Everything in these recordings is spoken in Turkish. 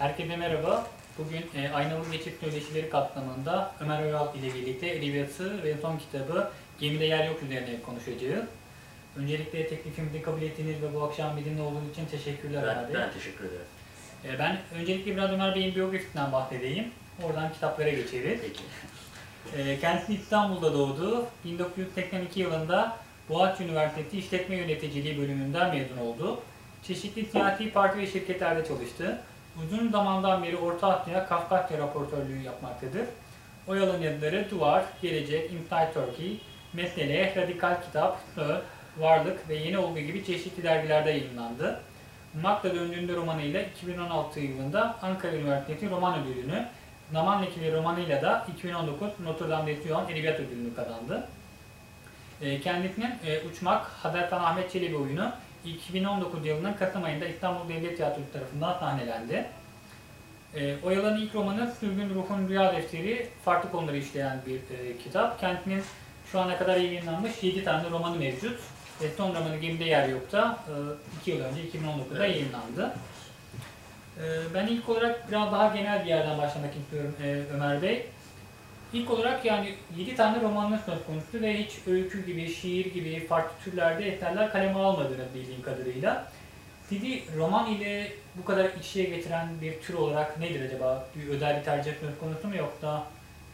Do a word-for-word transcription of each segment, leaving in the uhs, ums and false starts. Herkese merhaba. Bugün e, Aynalı Geçit Söyleşileri kapsamında Ömer Uyar ile birlikte edebiyatı ve son kitabı Gemide Yer Yok üzerine konuşacağız. Öncelikle teklifimizi kabul ettiğiniz ve bu akşam bizimle olduğunuz için teşekkürler ben, abi. Ben teşekkür ederim. E, ben öncelikle biraz Ömer Bey'in biyografisinden bahsedeyim. Oradan kitaplara geçeriz. Peki. E, kendisi İstanbul'da doğdu. bin dokuz yüz seksen iki yılında Boğaziçi Üniversitesi İşletme Yöneticiliği bölümünden mezun oldu. Çeşitli siyasi parti ve şirketlerde çalıştı. Uzun zamandan beri Orta Asya Kafkasya raportörlüğü yapmaktadır. Oyalın yazıları Duvar, Gelecek, Inside Turkey, Mesele, Radikal Kitap, Varlık ve Yeni Olgu gibi çeşitli dergilerde yayınlandı. Uçmak'la döndüğünde romanıyla iki bin on altı yılında Ankara Üniversitesi Roman Ödülünü, Naman Ekeli romanıyla da iki bin on dokuz Notre-Dame de Sion Edebiyat Ödülünü kazandı. Kendisinin Uçmak, Hazretan Ahmet Çelebi oyunu iki bin on dokuz yılının Kasım ayında İstanbul Devlet Tiyatrosu tarafından sahnelendi. E, Oyal'ın ilk romanı Sürgün Ruhun Rüya Defteri farklı konuları işleyen bir e, kitap. Kendinin şu ana kadar yayınlanmış yedi tane romanı mevcut. E, son romanı Gemide Yer Yok'ta iki e, yıl önce iki bin on dokuzda evet. yayınlandı. E, ben ilk olarak biraz daha genel bir yerden başlamak istiyorum e, Ömer Bey. İlk olarak yani yedi tane romanınız söz konusu ve hiç öykü gibi, şiir gibi farklı türlerde eserler kaleme almadığınız bildiğim kadarıyla. Sizi roman ile bu kadar içiye getiren bir tür olarak nedir acaba? Bir özel bir tercih söz konusu mu yoksa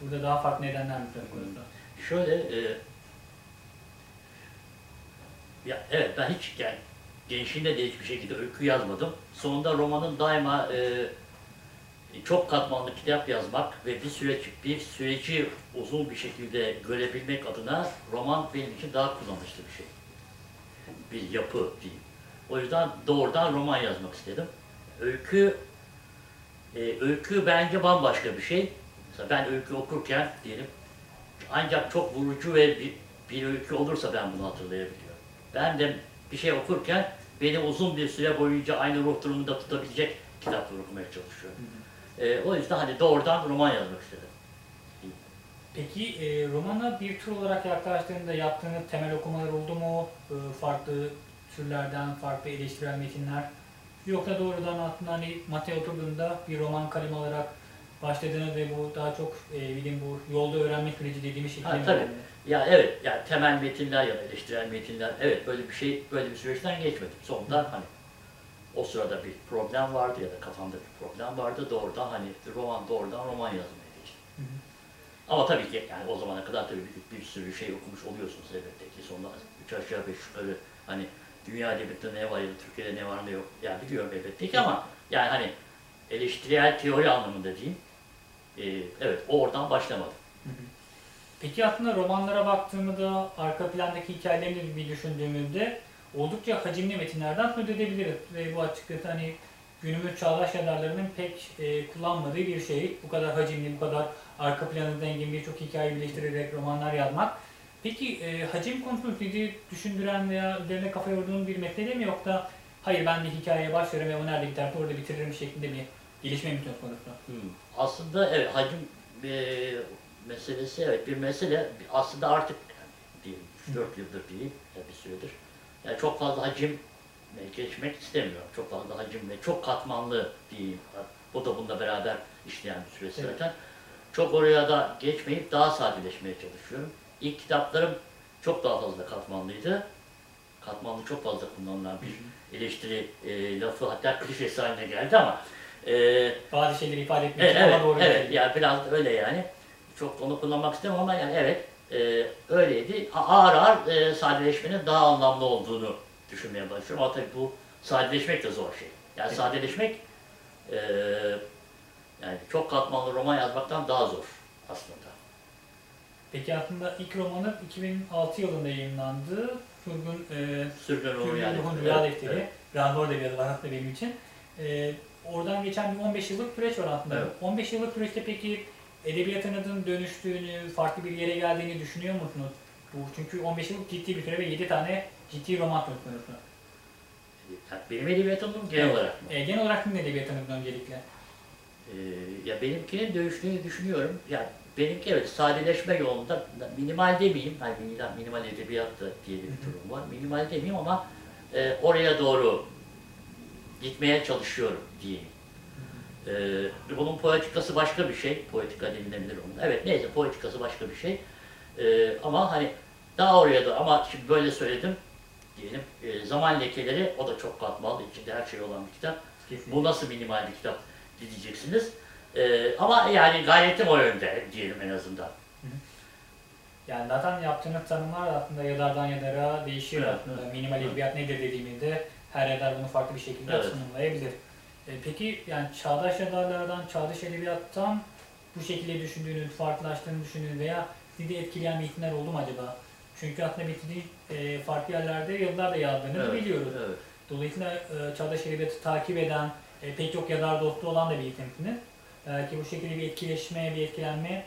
burada daha farklı nedenler mi söz konusu? Şöyle, e, ya evet ben hiç yani gençliğimde de hiçbir şekilde öykü yazmadım. Sonunda romanın daima e, çok katmanlı kitap yazmak ve bir süreci, bir süreci uzun bir şekilde görebilmek adına roman benim için daha kullanışlı bir şey. Bir yapı diyeyim. O yüzden doğrudan roman yazmak istedim. Öykü, e, öykü bence bambaşka bir şey. Mesela ben öykü okurken diyelim, ancak çok vurucu ve bir, bir öykü olursa ben bunu hatırlayabiliyorum. Ben de bir şey okurken beni uzun bir süre boyunca aynı ruh durumunda tutabilecek kitapları okumaya çalışıyorum. Hı hı. E, o yüzden hani doğrudan roman yazmak istedim. Peki e, romana bir tür olarak yaklaştığında yaptığınız temel okumalar oldu mu? E, farklı türlerden, farklı eleştirel metinler? Yoksa doğrudan aslında hani masaya oturduğunda bir roman kalemi olarak başladığınız ve bu daha çok e, bilim bu yolda öğrenme süreci dediğimiz şekilde ha, mi? Tabii. Ya evet, yani temel metinler ya da eleştirel metinler, evet böyle bir şey, böyle bir süreçten geçmedim. Sonunda Hı. hani o sırada bir problem vardı ya da kafamda bir problem vardı. Doğrudan hani roman doğrudan roman yazmaya geçtim. Hı hı. Ama tabii ki yani o zamana kadar tabii bir, bir sürü şey okumuş oluyorsunuz elbette ki. Sonra üç aşağı beş yukarı hani dünya edebiyatında ne var ya da Türkiye'de ne var ne yok yani biliyorum elbette ki ama yani hani eleştirel teori anlamında diyeyim. Ee, evet oradan başlamadım. Hı hı. Peki aslında romanlara baktığımda arka plandaki hikayelerini bir düşündüğümde oldukça hacimli metinlerden söz edebiliriz ve bu açıkçası hani günümüz çağdaş yazarlarının pek e, kullanmadığı bir şey. Bu kadar hacimli, bu kadar arka planı zengin birçok hikaye birleştirerek romanlar yazmak. Peki e, hacim konusunu sizi düşündüren veya üzerine kafa yorduğunuz bir mesele mi yoksa hayır ben de hikayeye başlarım ve o nerede biterse orada bitiririm şeklinde mi gelişme mi söz konusu? Hmm. Aslında evet hacim e, meselesi evet bir mesele aslında artık diyelim üç dört hmm. yıldır değil bir süredir. Yani çok fazla hacim geçmek istemiyorum. Çok fazla hacim ve çok katmanlı diyeyim. O da bununla beraber işleyen bir süresi evet. zaten. Çok oraya da geçmeyip daha sadeleşmeye çalışıyorum. İlk kitaplarım çok daha fazla katmanlıydı. Katmanlı çok fazla kullanılan bir Hı-hı. eleştiri e, lafı hatta klişesi haline geldi ama e, bazı şeyleri ifade etmek için evet, doğru. Evet, yani biraz öyle yani. Çok onu kullanmak istemem ama yani evet. Ee, öyleydi. Ağır ağır e, sadeleşmenin daha anlamlı olduğunu düşünmeye başlıyorum. Ama tabii bu sadeleşmek de zor şey. Yani evet. sadeleşmek e, yani çok katmanlı roman yazmaktan daha zor aslında. Peki aslında ilk romanı iki bin altı yılında yayınlandı. Sürgün e, Sürgün Ruhun Rüya Defteri. Ranor Devleti var aslında benim için. E, oradan geçen bir on beş yıllık süreç var aslında. Evet. on beş yıllık süreçte peki edebiyatınızın dönüştüğünü, farklı bir yere geldiğini düşünüyor musunuz? Bu çünkü on beş yıllık ciddi bir süre ve yedi tane ciddi roman tutmuşsunuz. Benim edebiyatımın genel evet. olarak mı? E, genel olarak benim edebiyatımın öncelikle. E, ya benimkinin dönüştüğünü düşünüyorum. Yani benimki evet sadeleşme yolunda minimal demeyeyim, hani minimal, minimal edebiyat da diye bir durum var. Minimal demeyeyim ama e, oraya doğru gitmeye çalışıyorum diyeyim. Ee, onun poetikası başka bir şey. Poetika denilebilir onun. Evet neyse poetikası başka bir şey. Ee, ama hani daha oraya da ama şimdi böyle söyledim diyelim. E, zaman lekeleri o da çok katmanlı. İçinde her şey olan bir kitap. Kesinlikle. Bu nasıl minimal bir kitap diyeceksiniz. Ee, ama yani gayretim o yönde diyelim en azından. Yani zaten yaptığınız tanımlar aslında yıllardan yıllara değişiyor. Evet, evet. Minimal edebiyat nedir dediğimizde her yazar bunu farklı bir şekilde evet. sunumlayabilir. E, peki yani çağdaş yazarlardan, çağdaş edebiyattan bu şekilde düşündüğünüz, farklılaştığını düşündüğünüz veya sizi de etkileyen metinler oldu mu acaba? Çünkü aslında metni e, farklı yerlerde yıllarca yazdığını evet, biliyoruz. Evet. Dolayısıyla e, çağdaş edebiyatı takip eden, e, pek çok yazar dostu olan da bir itemsiniz. E, ki bu şekilde bir etkileşme, bir etkilenme.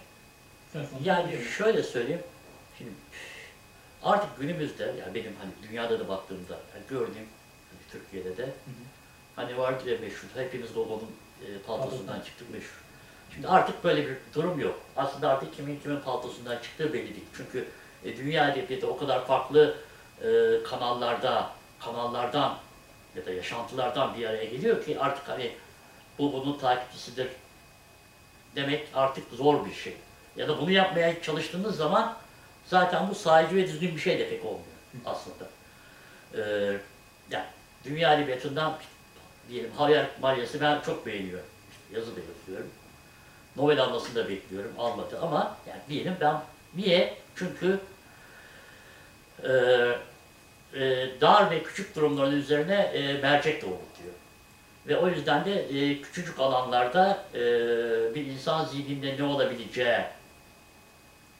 Yani şöyle söyleyeyim, şimdi artık günümüzde, yani benim hani dünyada da baktığımda, yani gördüğüm, hani Türkiye'de de, hı hı. hani var ki meşhur, hepimiz Gogo'nun e, paltosundan çıktık meşhur. Şimdi artık böyle bir durum yok. Aslında artık kimin kimin paltosundan çıktığı belli değil. Çünkü e, dünya edebiyatı o kadar farklı e, kanallarda, kanallardan ya da yaşantılardan bir araya geliyor ki artık hani bu bunun takipçisidir demek artık zor bir şey. Ya da bunu yapmaya çalıştığınız zaman zaten bu sadece ve düzgün bir şey de pek olmuyor aslında. Ee, yani dünya edebiyatından diyelim Javier Marias'ı ben çok beğeniyorum. İşte yazı da yazıyorum. Nobel almasını da bekliyorum, almadı ama yani diyelim ben niye? Çünkü e, e, dar ve küçük durumların üzerine e, mercek doğrultuyor. Ve o yüzden de e, küçücük alanlarda e, bir insan zihninde ne olabileceği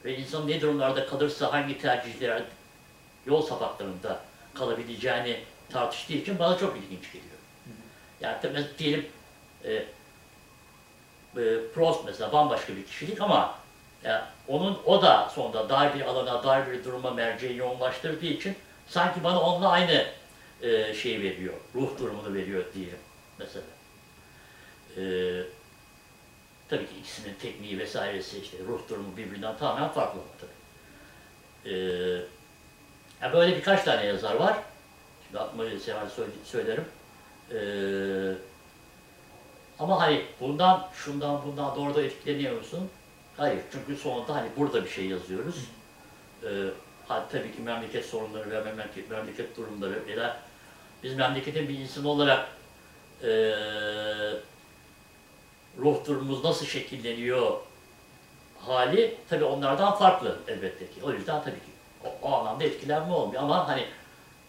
ve insan ne durumlarda kalırsa hangi tercihler yol sapaklarında kalabileceğini tartıştığı için bana çok ilginç geliyor. Yani mesela diyelim e, e, Proust mesela bambaşka bir kişilik ama yani onun o da sonunda dar bir alana, dar bir duruma merceği yoğunlaştırdığı için sanki bana onunla aynı e, şeyi veriyor, ruh durumunu veriyor diyelim. Mesela. Ee, tabii ki ikisinin tekniği vesairesi, işte ruh durumu birbirinden tamamen farklı ama tabii. Ee, yani böyle birkaç tane yazar var. Şimdi aklıma söylerim. Ee, ama hani bundan, şundan, bundan doğru da etkileniyor musun? Hayır. Çünkü sonunda hani burada bir şey yazıyoruz. Ee, hani tabii ki memleket sorunları ve memleket, memleket durumları. Veya biz memleketin bir insanı olarak Ee, ruh durumumuz nasıl şekilleniyor hali tabii onlardan farklı elbette ki. O yüzden tabii ki o, o anlamda etkilenme olmuyor ama hani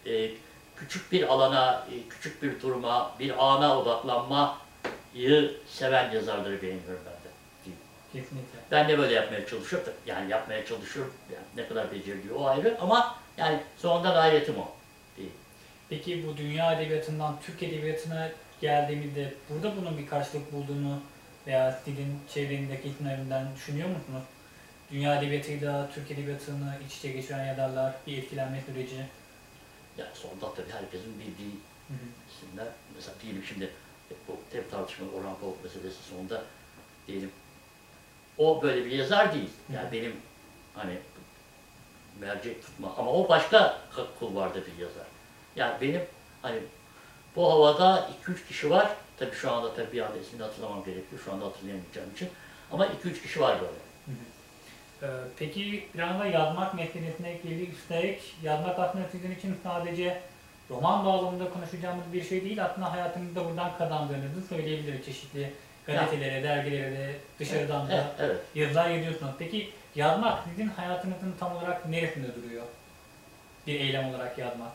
e, küçük bir alana, e, küçük bir duruma, bir ana odaklanmayı seven yazarları beğeniyorum ben de. Kesinlikle. Ben de böyle yapmaya çalışıyorum. Yani yapmaya çalışıyorum. Yani ne kadar beceriliyor o ayrı ama yani sonunda gayretim o. Peki bu dünya edebiyatından Türk edebiyatına geldiğimizde burada bunun bir karşılık bulduğunu veya dilin çevrenindeki isimlerinden düşünüyor musunuz? Dünya edebiyatıyla Türk edebiyatını iç içe geçiren yazarlar, bir etkilenme süreci. Yani sonunda tabii herkesin bildiği hı hı. isimler. Mesela diyelim şimdi bu hep tartışmalı Orhan Kavuk meselesi sonunda diyelim o böyle bir yazar değil. Yani hı hı. benim hani mercek tutma ama o başka kulvarda bir yazar. Yani benim hani bu havada iki üç kişi var. Tabii şu anda tabii bir anda ismini hatırlamam gerekiyor. Şu anda hatırlayamayacağım için. Ama iki üç kişi var böyle. Hı hı. Ee, peki bir anda yazmak meselesine gelip üstelik yazmak aslında sizin için sadece roman bağlamında konuşacağımız bir şey değil. Aslında hayatınızda buradan kazandığınızı söyleyebiliriz. Çeşitli gazetelere, ya. dergilere de dışarıdan evet, da evet. yazılar yazıyorsunuz. Peki yazmak sizin hayatınızın tam olarak neresinde duruyor? Bir eylem olarak yazmak.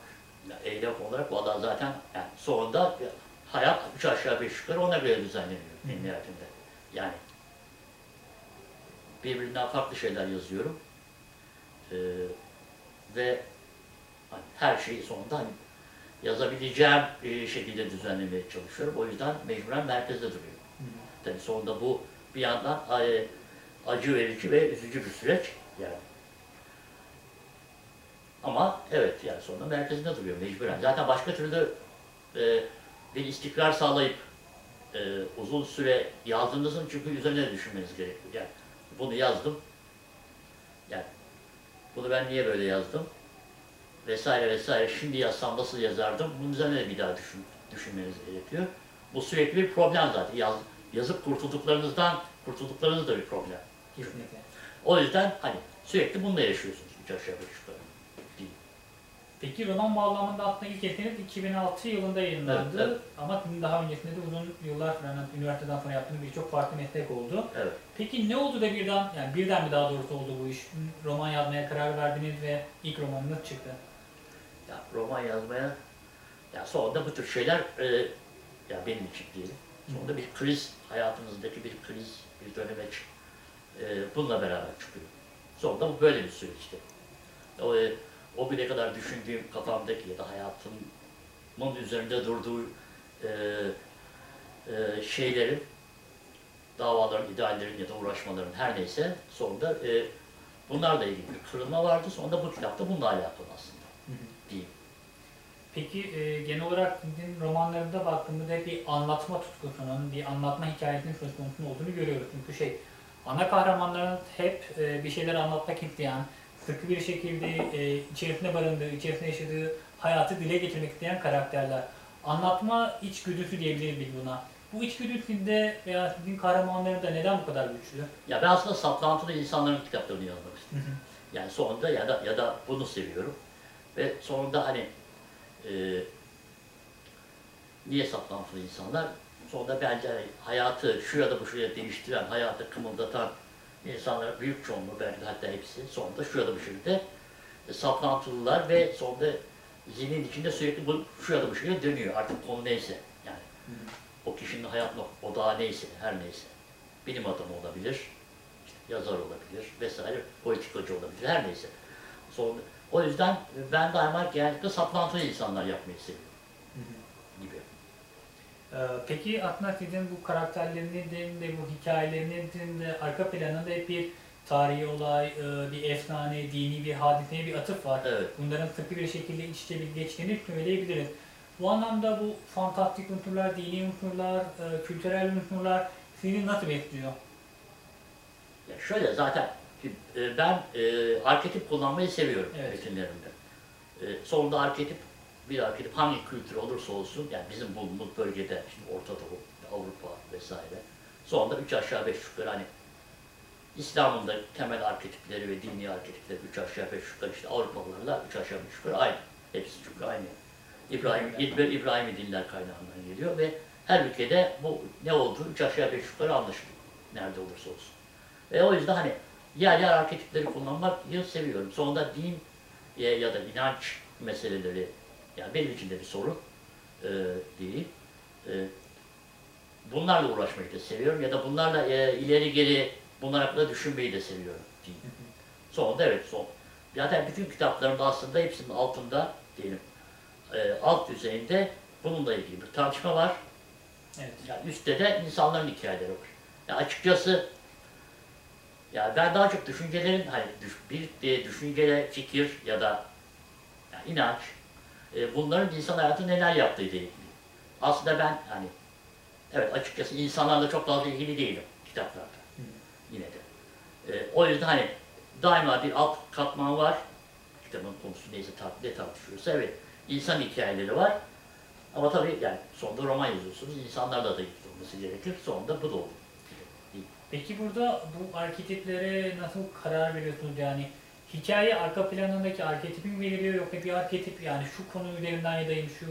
Yani eylem olarak valla zaten yani sonunda hayat üç aşağı beş yukarı ona göre düzenleniyor en nihayetinde. Yani birbirinden farklı şeyler yazıyorum ee, ve hani her şeyi sonunda hani yazabileceğim e, şekilde düzenlemeye çalışıyorum. O yüzden mecburen merkezde duruyor. Tabii sonunda bu bir yandan e, acı verici ve üzücü bir süreç yani. Ama evet yani sonra merkezinde duruyor mecburen. Zaten başka türlü e, bir istikrar sağlayıp e, uzun süre yazdığınızın çünkü üzerine düşünmeniz gerekiyor. Yani bunu yazdım. Yani bunu ben niye böyle yazdım? Vesaire vesaire. Şimdi yazsam nasıl yazardım? Bunun üzerine bir daha düşün, düşünmeniz gerekiyor. Bu sürekli bir problem zaten. Yaz, yazıp kurtulduklarınızdan kurtulduklarınız da bir problem. Kesinlikle. O yüzden hani sürekli bununla yaşıyorsunuz üç aşağı beş yukarı. Peki roman bağlamında aslında ilk yetenek iki bin altı yılında yayınlandı, evet, evet. Ama daha öncesinde de uzun yıllar falan üniversiteden sonra yaptığım birçok farklı meslek oldu. Evet. Peki ne oldu da birden, yani birden mi daha doğrusu oldu bu iş? Roman yazmaya karar verdiniz ve ilk romanınız çıktı. Ya roman yazmaya, ya sonunda bu tür şeyler, e, ya benim için diyelim, sonunda Hı. bir kriz, hayatımızdaki bir kriz, bir dönemeç, e, bununla beraber çıkıyor. Sonunda bu böyle bir süreçti. O, e, O güne kadar düşündüğüm kafamdaki ya da hayatımın üzerinde durduğu e, e, şeylerin, davaların, ideallerin ya da uğraşmaların her neyse sonunda e, bunlarla ilgili bir kırılma vardı. Sonunda bu kitapta bununla alakalı aslında diyeyim. Peki e, genel olarak romanlarında baktığımızda hep bir anlatma tutkusunun, bir anlatma hikayesinin söz konusunun olduğunu görüyoruz. Çünkü şey, ana kahramanların hep e, bir şeyler anlatmak isteyen, sıkı bir şekilde e, içerisinde barındığı, içerisinde yaşadığı hayatı dile getirmek isteyen karakterler. Anlatma içgüdüsü diyebiliriz buna. Bu içgüdüsünde veya sizin kahramanlarında neden bu kadar güçlü? Ya ben aslında saplantılı insanların kitaplarını yazmak istiyorum. Yani sonunda ya da ya da bunu seviyorum. Ve sonunda hani e, niye saplantılı insanlar? Sonunda bence hayatı şu ya da bu şuraya değiştiren, hayatı kımıldatan İnsanlar büyük çoğunluğu, belki hatta hepsi sonunda şurada bu şekilde e, saplantılılar ve sonunda zihnin içinde sürekli bu şurada bu şekilde dönüyor. Artık konu neyse yani. Hı. O kişinin hayat odağı neyse, her neyse. Bilim adamı olabilir, yazar olabilir vesaire, politikacı olabilir, her neyse. Sonunda, o yüzden ben daima genellikle saplantılı insanlar yapmayı seviyorum. Hı hı. Gibi. Peki aslında sizin bu karakterlerinizin de, bu hikayelerinizin de arka planında hep bir tarihi olay, bir efsane, dini bir hadiseye bir atıf var. Evet. Bunların sıkı bir şekilde iç içe bir geçtiğini söyleyebiliriz. Bu anlamda bu fantastik unsurlar, dini unsurlar, kültürel unsurlar sizi nasıl besliyor? Ya şöyle, zaten ben e, arketip kullanmayı seviyorum metinlerimde. Evet. E, sonunda arketip bir arketip hangi kültür olursa olsun, yani bizim bulunduğumuz bölgede, şimdi Orta Doğu, Avrupa vesaire, sonunda üç aşağı beş yukarı hani İslam'ın da temel arketipleri ve dini arketipleri üç aşağı beş yukarı, işte Avrupalılarla üç aşağı beş yukarı aynı. Hepsi çünkü aynı. İbrahim, İbrahim, İbrahim dinler kaynağından geliyor ve her ülkede bu ne olduğu üç aşağı beş yukarı anlaşılıyor. Nerede olursa olsun. Ve o yüzden hani yer yer arketipleri kullanmak seviyorum. Sonunda din ya da inanç meseleleri, yani benim için de bir sorun e, değil. E, bunlarla uğraşmayı da seviyorum ya da bunlarla e, ileri geri bunlar hakkında düşünmeyi de seviyorum değil. Sonunda evet, son. Zaten bütün kitaplarımda aslında hepsinin altında diyelim, e, alt düzeyinde bununla ilgili bir tartışma var. Evet. Yani üstte de insanların hikayeleri var. Yani açıkçası yani ben daha çok düşüncelerin, hani bir düşünce, fikir ya da yani inanç, bunların insan hayatı neler yaptığı ile ilgili. Aslında ben hani evet açıkçası insanlarla çok fazla ilgili değilim kitaplarda. Hı. Yine de. E, o yüzden hani daima bir alt katman var. Kitabın konusu neyse tart ne tartışıyorsa evet. İnsan hikayeleri var. Ama tabii yani sonunda roman yazıyorsunuz. İnsanlarla da ilgili olması gerekir. Sonunda bu da oldu. Peki burada bu arketiplere nasıl karar veriyorsunuz yani? Hikaye arka planındaki arketipi mi belirliyor, yoksa bir arketip yani şu konu üzerinden yadayım, şu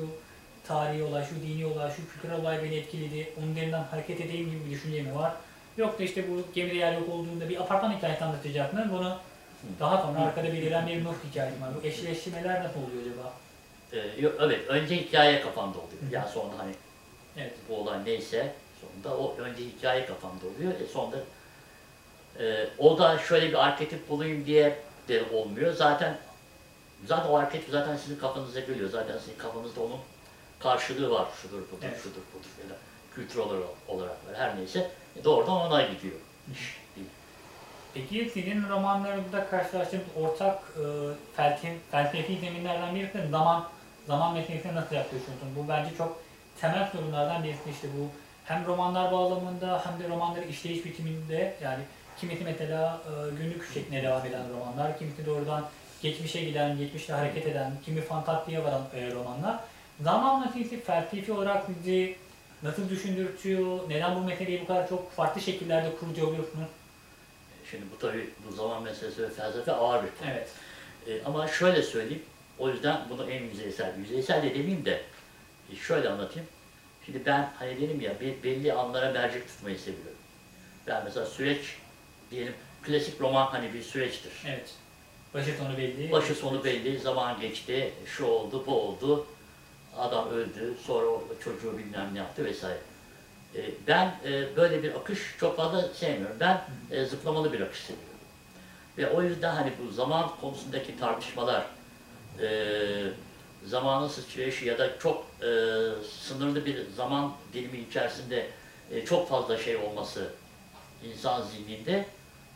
tarihi olay, şu dini olay, şu kültürel olay beni etkiledi, onun üzerinden hareket edeyim gibi bir düşünce mi var? Yok da işte bu gemide yer yok olduğunda bir apartman hikayesi anlatacak mı? Bunu daha sonra arkada belirlen bir not hikayesi var. Bu eşleşmeler nasıl oluyor acaba? Ee, yok, evet, önce hikaye kafamda oluyor. Hı. Yani sonra hani evet, bu olay neyse sonunda o önce hikaye kafamda oluyor. E, sonunda e, o da şöyle bir arketip bulayım diye de olmuyor. Zaten zaten o arketip zaten sizin kafanıza geliyor. Zaten sizin kafanızda onun karşılığı var. Şudur budur, evet, şudur budur ya da kültür olarak var. Her neyse doğrudan ona gidiyor. Peki sizin romanlarında karşılaştığımız ortak e, felsefi, felsefi zeminlerden birisi de zaman, zaman meselesini nasıl yaklaşıyorsunuz? Bu bence çok temel sorunlardan birisi. İşte bu hem romanlar bağlamında hem de romanları işleyiş biçiminde, yani kimisi mesela günlük şeklinde devam eden romanlar, kimisi doğrudan geçmişe giden, geçmişle hareket eden, kimi fantastiğe varan romanlar. Zamanla sizi felsefi olarak bizi Nasıl düşündürtüyor? Neden bu meseleyi bu kadar çok farklı şekillerde kurcalıyorsunuz? Şimdi bu tabii bu zaman meselesi ve felsefe ağır bir konu. Evet. E, ama şöyle söyleyeyim, o yüzden bunu en yüzeysel, yüzeysel de demeyeyim de şöyle anlatayım. Şimdi ben hani dedim ya belli anlara mercek tutmayı seviyorum. Ben mesela süreç diyelim, klasik roman hani bir süreçtir. Evet. Başı sonu belli. Başı sonu belli, zaman geçti, şu oldu, bu oldu, adam öldü, sonra çocuğu bilmem ne yaptı vesaire. E, ben e, böyle bir akış çok fazla sevmiyorum. Ben e, zıplamalı bir akış seviyorum. Ve o yüzden hani bu zaman konusundaki tartışmalar, e, zamanın sıçrayışı ya da çok e, sınırlı bir zaman dilimi içerisinde e, çok fazla şey olması insan zihninde,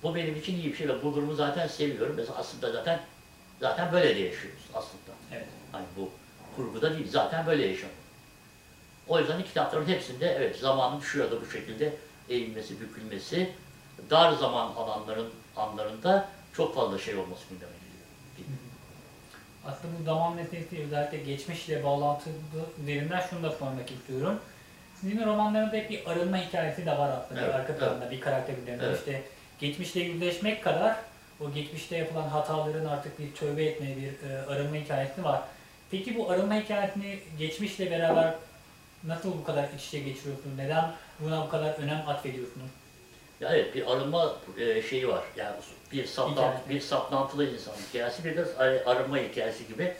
bu benim için iyi bir şey ve bu durumu zaten seviyorum. Mesela aslında zaten zaten böyle de yaşıyoruz aslında. Evet. Hani bu kurguda değil, zaten böyle yaşıyoruz. O yüzden kitapların hepsinde evet zamanın şurada bu şekilde eğilmesi, bükülmesi, dar zaman alanların anlarında çok fazla şey olması gündeme geliyor. Aslında bu zaman meselesi özellikle geçmişle bağlantılı üzerinden şunu da sormak istiyorum. Sizin romanlarınızda hep bir arınma hikayesi de var aslında, evet, arka planında evet. bir karakter üzerinde. Evet. İşte geçmişle yüzleşmek kadar o geçmişte yapılan hataların artık bir tövbe etmeye, bir e, arınma hikayesi var. Peki bu arınma hikayesini geçmişle beraber nasıl bu kadar iç içe geçiriyorsunuz? Neden buna bu kadar önem atfediyorsunuz? Ya evet, bir arınma e, şeyi var. Yani bir, saptan, bir saplantılı insan hikayesi, bir de arınma hikayesi gibi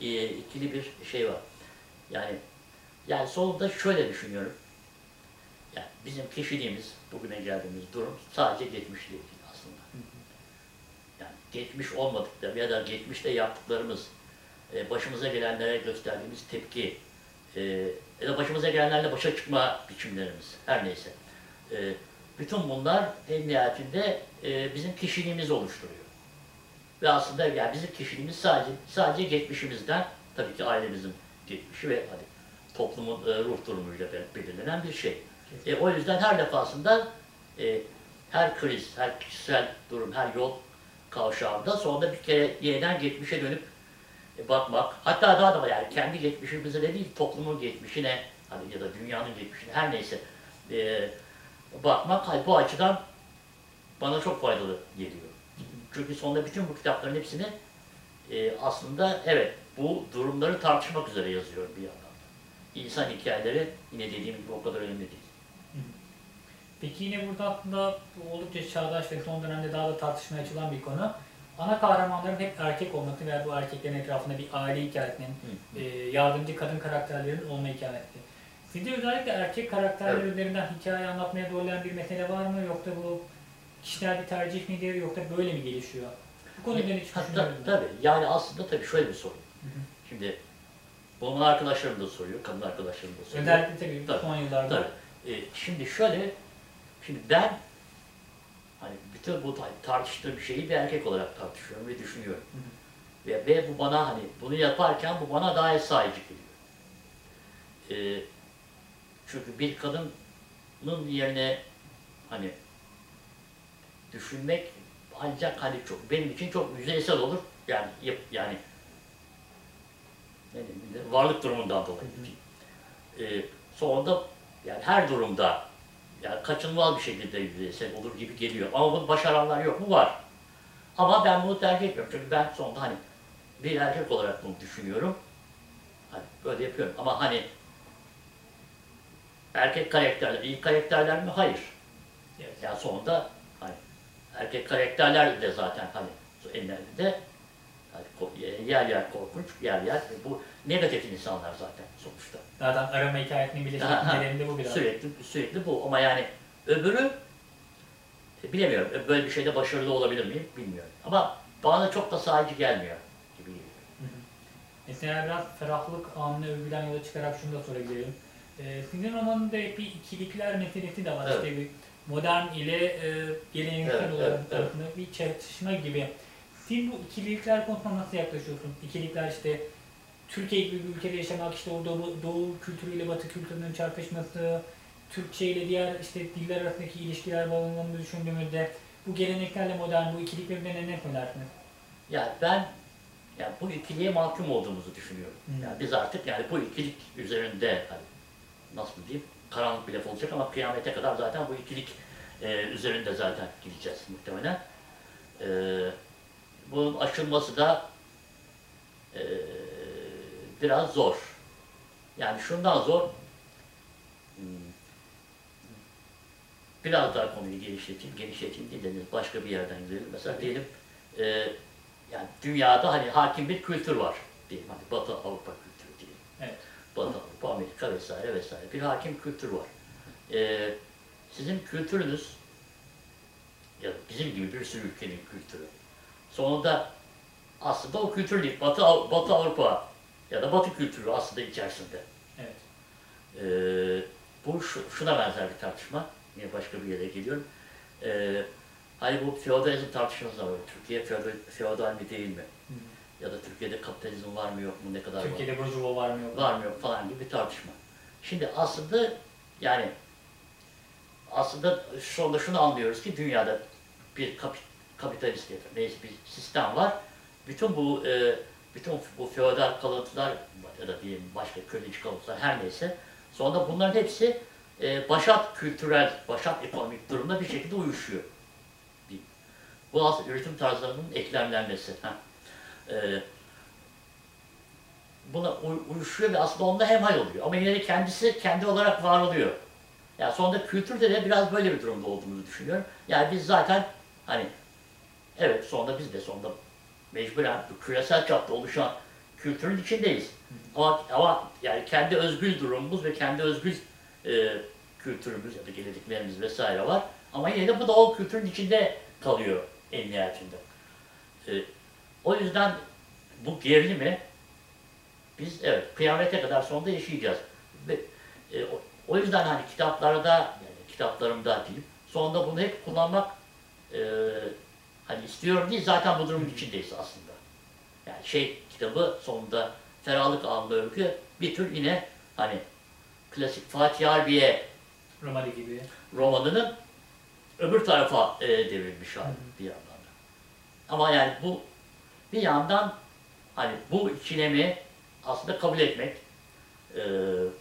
e, ikili bir şey var. Yani yani sonunda şöyle düşünüyorum. Yani bizim kişiliğimiz, bugüne geldiğimiz durum sadece geçmişle ilgili aslında. Yani geçmiş olmadıkları ya da geçmişte yaptıklarımız, e, başımıza gelenlere gösterdiğimiz tepki, e, ya da başımıza gelenlerle başa çıkma biçimlerimiz, her neyse. E, Bütün bunlar en nihayetinde e, bizim kişiliğimizi oluşturuyor. Ve aslında yani bizim kişiliğimiz sadece sadece geçmişimizden, tabii ki ailemizin geçmişi ve hani, toplumun e, ruh durumuyla belirlenen bir şey. E, o yüzden her defasında e, her kriz, her kişisel durum, her yol kavşağında sonunda bir kere yeniden geçmişe dönüp e, bakmak, hatta daha da yani kendi geçmişimize de değil, toplumun geçmişine hani, ya da dünyanın geçmişine, her neyse. E, Bakmak bu açıdan bana çok faydalı geliyor. Çünkü sonunda bütün bu kitapların hepsini e, aslında evet bu durumları tartışmak üzere yazıyorum bir yandan. İnsan hikayeleri yine dediğim gibi o kadar önemli değil. Peki yine burada aslında oldukça çağdaş ve son dönemde daha da tartışmaya açılan bir konu. Ana kahramanların hep erkek olması ve bu erkeklerin etrafında bir aile hikayesinin, e, yardımcı kadın karakterlerin olma hikayesi. Sizde özellikle erkek karakterler evet. üzerinden hikaye anlatmaya zorlayan bir mesele var mı? Yoksa bu kişiler bir tercih midir? Yoksa böyle mi gelişiyor? Bu konuyu ben hiç düşünmüyorum. Tabii. Yani aslında tabii şöyle bir soru. Hı hı. Şimdi bunun arkadaşlarım da soruyor, kadın arkadaşlarım da soruyor. Özellikle tabii, tabii son yıllarda. Tabii. E, şimdi şöyle, şimdi ben hani bütün bu tartıştığım şeyi bir erkek olarak tartışıyorum ve düşünüyorum. Hı hı. Ve, ve bu bana hani bunu yaparken bu bana daha sahici geliyor. E, Çünkü bir kadının yerine hani düşünmek ancak hani çok benim için çok yüzeysel olur yani yani ne diyeyim, varlık durumundan dolayı. Hı hı. E, sonunda yani her durumda yani kaçınılmaz bir şekilde yüzeysel olur gibi geliyor. Ama bunu başaranlar yok mu? Var. Ama ben bunu tercih etmiyorum çünkü ben sonunda hani bir erkek olarak bunu düşünüyorum. Hani böyle yapıyorum ama hani. Erkek karakterler, iyi karakterler mi? Hayır. Evet. Yani sonunda hani, erkek karakterler de zaten hani enlerinde hani, yer yer korkunç, yer yer bu negatif insanlar zaten sonuçta. Zaten arama hikayetinin bileşenlerinde bu biraz. Sürekli, sürekli bu ama yani öbürü bilemiyorum böyle bir şeyde başarılı olabilir miyim bilmiyorum. Ama bana çok da sahici gelmiyor gibi geliyor. Mesela biraz ferahlık anını övgüden yola çıkarak şunu da sorabilirim. Sizin romanında hep bir ikilikler meselesi de var. Evet. İşte bir modern ile e, geleneksel evet, olarak evet, tarafında evet. bir çatışma gibi. Siz bu ikilikler konusunda nasıl yaklaşıyorsunuz? İkilikler işte Türkiye gibi bir ülkede yaşamak, işte o doğu, doğu kültürüyle batı kültürünün çarpışması, Türkçe ile diğer işte diller arasındaki ilişkiler bağlamında düşündüğümüzde bu geleneklerle modern, bu ikiliklerden ne söylersiniz? Ya ben ya bu ikiliğe mahkum olduğumuzu düşünüyorum. Hmm. Yani biz artık yani bu ikilik üzerinde hani, nasıl diyeyim, karanlık bir laf olacak ama kıyamete kadar zaten bu ikilik e, üzerinde zaten gideceğiz muhtemelen. E, bunun aşılması da e, biraz zor. Yani şundan zor, biraz daha konuyu genişletin, genişletin dediğiniz başka bir yerden gidelim. Mesela diyelim, e, yani dünyada hani hakim bir kültür var diyelim, hani Batı Avrupa kültürü diyelim. Evet. Batı Avrupa, Amerika vesaire vesaire bir hakim kültür var. E, sizin kültürünüz, ya bizim gibi bir sürü ülkenin kültürü. Sonunda aslında o kültür değil, Batı, Batı Avrupa ya da Batı kültürü aslında içerisinde. Evet. E, bu şuna benzer bir tartışma. Yine başka bir yere geliyorum. Ee, hani bu feodalizm tartışması da var. Türkiye feodal, feodal mi değil mi? Hı hı. Ya da Türkiye'de kapitalizm var mı yok mu? Ne kadar Türkiye'de var? Türkiye'de burjuva var mı yok mu? Var mı yok falan gibi bir tartışma. Şimdi aslında yani aslında sonunda şunu anlıyoruz ki dünyada bir kapit, kapitalist neyse bir sistem var. Bütün bu e, bütün bu feodal kalıntılar ya da diyelim başka köleci kalıntılar her neyse sonunda bunların hepsi başat kültürel, başat ekonomik durumda bir şekilde uyuşuyor. Bu aslında üretim tarzlarının eklemlenmesi. Buna uyuşuyor ve aslında onda hemhal oluyor. Ama yine de kendisi kendi olarak var oluyor. Yani sonunda kültürde de biraz böyle bir durumda olduğumuzu düşünüyorum. Yani biz zaten hani evet sonunda biz de sonunda mecburen küresel çapta oluşan kültürün içindeyiz. Ama, ama yani kendi özgür durumumuz ve kendi özgür E, kültürümüz ya da geleneklerimiz vesaire var. Ama yine de bu da o kültürün içinde kalıyor en nihayetinde. E, o yüzden bu gerilimi biz evet kıyamete kadar sonunda yaşayacağız. Ve, e, o, o yüzden hani kitaplarda, yani kitaplarımda diyeyim, sonunda bunu hep kullanmak e, hani istiyorum değil, zaten bu durumun içindeyiz aslında. Yani şey kitabı sonunda ferahlık adlı öykü bir tür yine hani klasik Fatih Harbiye romanı gibi romanının öbür tarafa e, devrilmiş hali bir yandan da. Ama yani bu bir yandan hani bu ikilemi aslında kabul etmek, e,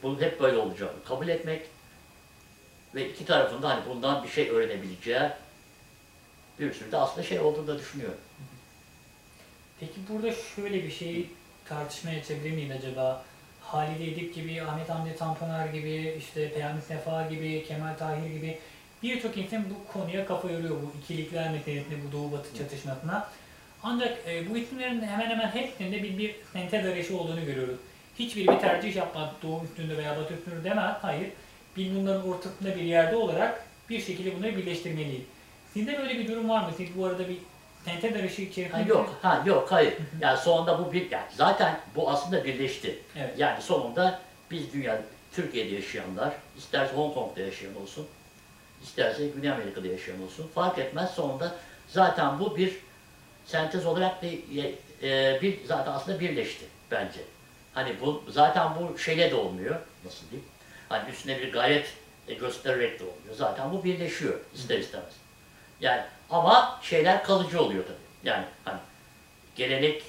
bunun hep böyle olacağını kabul etmek ve iki tarafında hani bundan bir şey öğrenebileceği bir sürü de aslında şey olduğunu da düşünüyorum. Peki burada şöyle bir şeyi tartışmaya çevirir miyim acaba? Halide Edip gibi, Ahmet Hamdi Tanpınar gibi, işte Peyami Safa gibi, Kemal Tahir gibi birçok insan bu konuya kafa yoruyor, bu ikilikler meselesine, bu Doğu-Batı çatışmasına. Ancak e, bu isimlerin hemen hemen hepsinde bir, bir sentez arayışı olduğunu görüyoruz. Hiçbiri bir tercih yapmaz, Doğu üstünde veya Batı üstünde demez, hayır. Biz bunların ortasında bir yerde olarak bir şekilde bunları birleştirmeliyiz. Sizde böyle bir durum var mı? Siz bu arada bir sentez arayışı içerisinde... Ha, yok, ha, yok, hayır. Yani sonunda bu bir... Yani zaten bu aslında birleşti. Evet. Yani sonunda biz dünyada, Türkiye'de yaşayanlar, isterse Hong Kong'da yaşayan olsun, isterse Güney Amerika'da yaşayan olsun, fark etmez sonunda zaten bu bir sentez olarak bir, e, bir zaten aslında birleşti bence. Hani bu zaten bu şeyle de olmuyor, nasıl diyeyim? Hani üstüne bir gayret e, göstererek de olmuyor. Zaten bu birleşiyor ister istemez. Yani ama şeyler kalıcı oluyor tabii. Yani hani gelenek,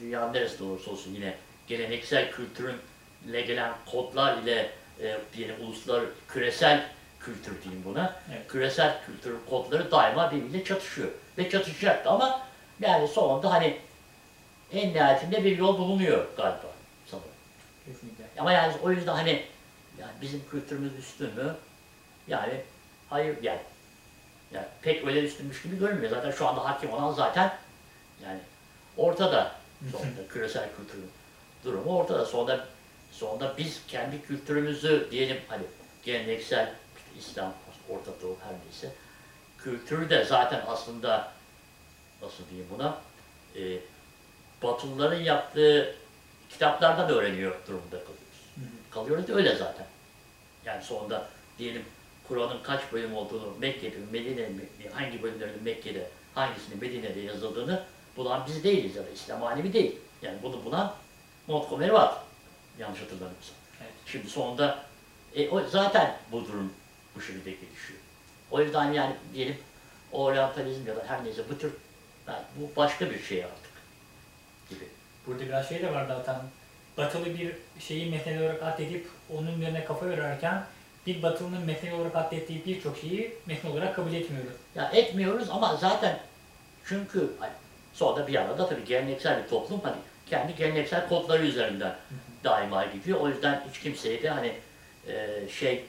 dünyanın neresi olursa olsun yine geleneksel kültürünle gelen kodlar ile e, diyelim uluslar küresel kültür diyeyim buna. Evet. Küresel kültür kodları daima birbiriyle çatışıyor ve çatışacaktı ama yani sonunda hani en nihayetinde bir yol bulunuyor galiba sanırım. Kesinlikle. Ama yani o yüzden hani yani bizim kültürümüz üstün mü? Yani hayır yani. Yani pek öyle üstünmüş gibi görünmüyor. Zaten şu anda hakim olan zaten yani ortada sonunda küresel kültürün durumu ortada. Sonunda, sonunda biz kendi kültürümüzü diyelim hani geleneksel işte İslam, Orta Doğu her neyse kültürü de zaten aslında nasıl diyeyim buna e, Batılıların yaptığı kitaplardan da öğreniyor durumda kalıyoruz. Kalıyoruz da öyle zaten. Yani sonunda diyelim Kur'an'ın kaç bölüm olduğunu, Mekke'de, Medine'nin hangi bölümlerinin Mekke'de, hangisinin Medine'de yazıldığını bulan biz değiliz ya da İslam alemi değil. Yani bunu bulan Montgomery var, yanlış hatırlamıyorsam. Evet. Şimdi sonunda e, o, zaten bu durum bu şekilde gelişiyor. O yüzden yani diyelim oryantalizm ya da her neyse bu tür, yani bu başka bir şey artık gibi. Burada biraz şey de var zaten, batılı bir şeyi mesele olarak addedip onun üzerine kafa yorarken bir Batılı'nın metni olarak adettiği birçok şeyi metni olarak kabul etmiyoruz. Ya etmiyoruz ama zaten çünkü hani, sonra bir arada tabii geleneksel bir toplum hani kendi geleneksel kodları üzerinden daima gidiyor. O yüzden hiç kimseye de hani e, şey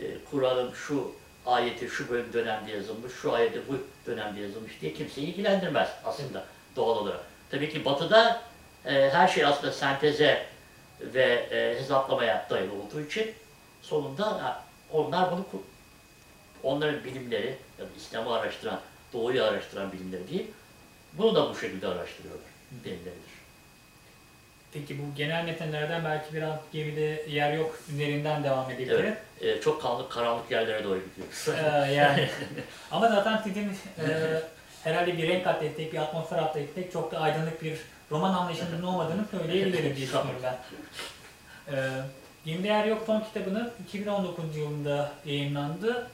e, kuralım şu ayeti şu bölüm dönemde yazılmış, şu ayeti bu dönemde yazılmış diye kimseyi ilgilendirmez aslında doğal olarak. Tabii ki Batı'da e, her şey aslında senteze ve e, hesaplamaya dayalı olduğu için sonunda onlar bunu, onların bilimleri, yani İslam'ı araştıran, Doğu'yu araştıran bilimleri değil, bunu da bu şekilde araştırıyorlar, bilimleridir. Peki bu genel metinlerden belki biraz gemide yer yok ünlerinden devam edebiliriz. Evet, e, çok karanlık, karanlık yerlere doğru gidiyoruz. E, yani. Ama zaten sizin e, herhalde bir renk atlettik, bir atmosfer atlettik, çok da aydınlık bir roman anlayışının olmadığını söyleyebilirim diye düşünüyorum ben. E, Gemide Yer Yok son kitabınız iki bin on dokuz yılında yayımlandı.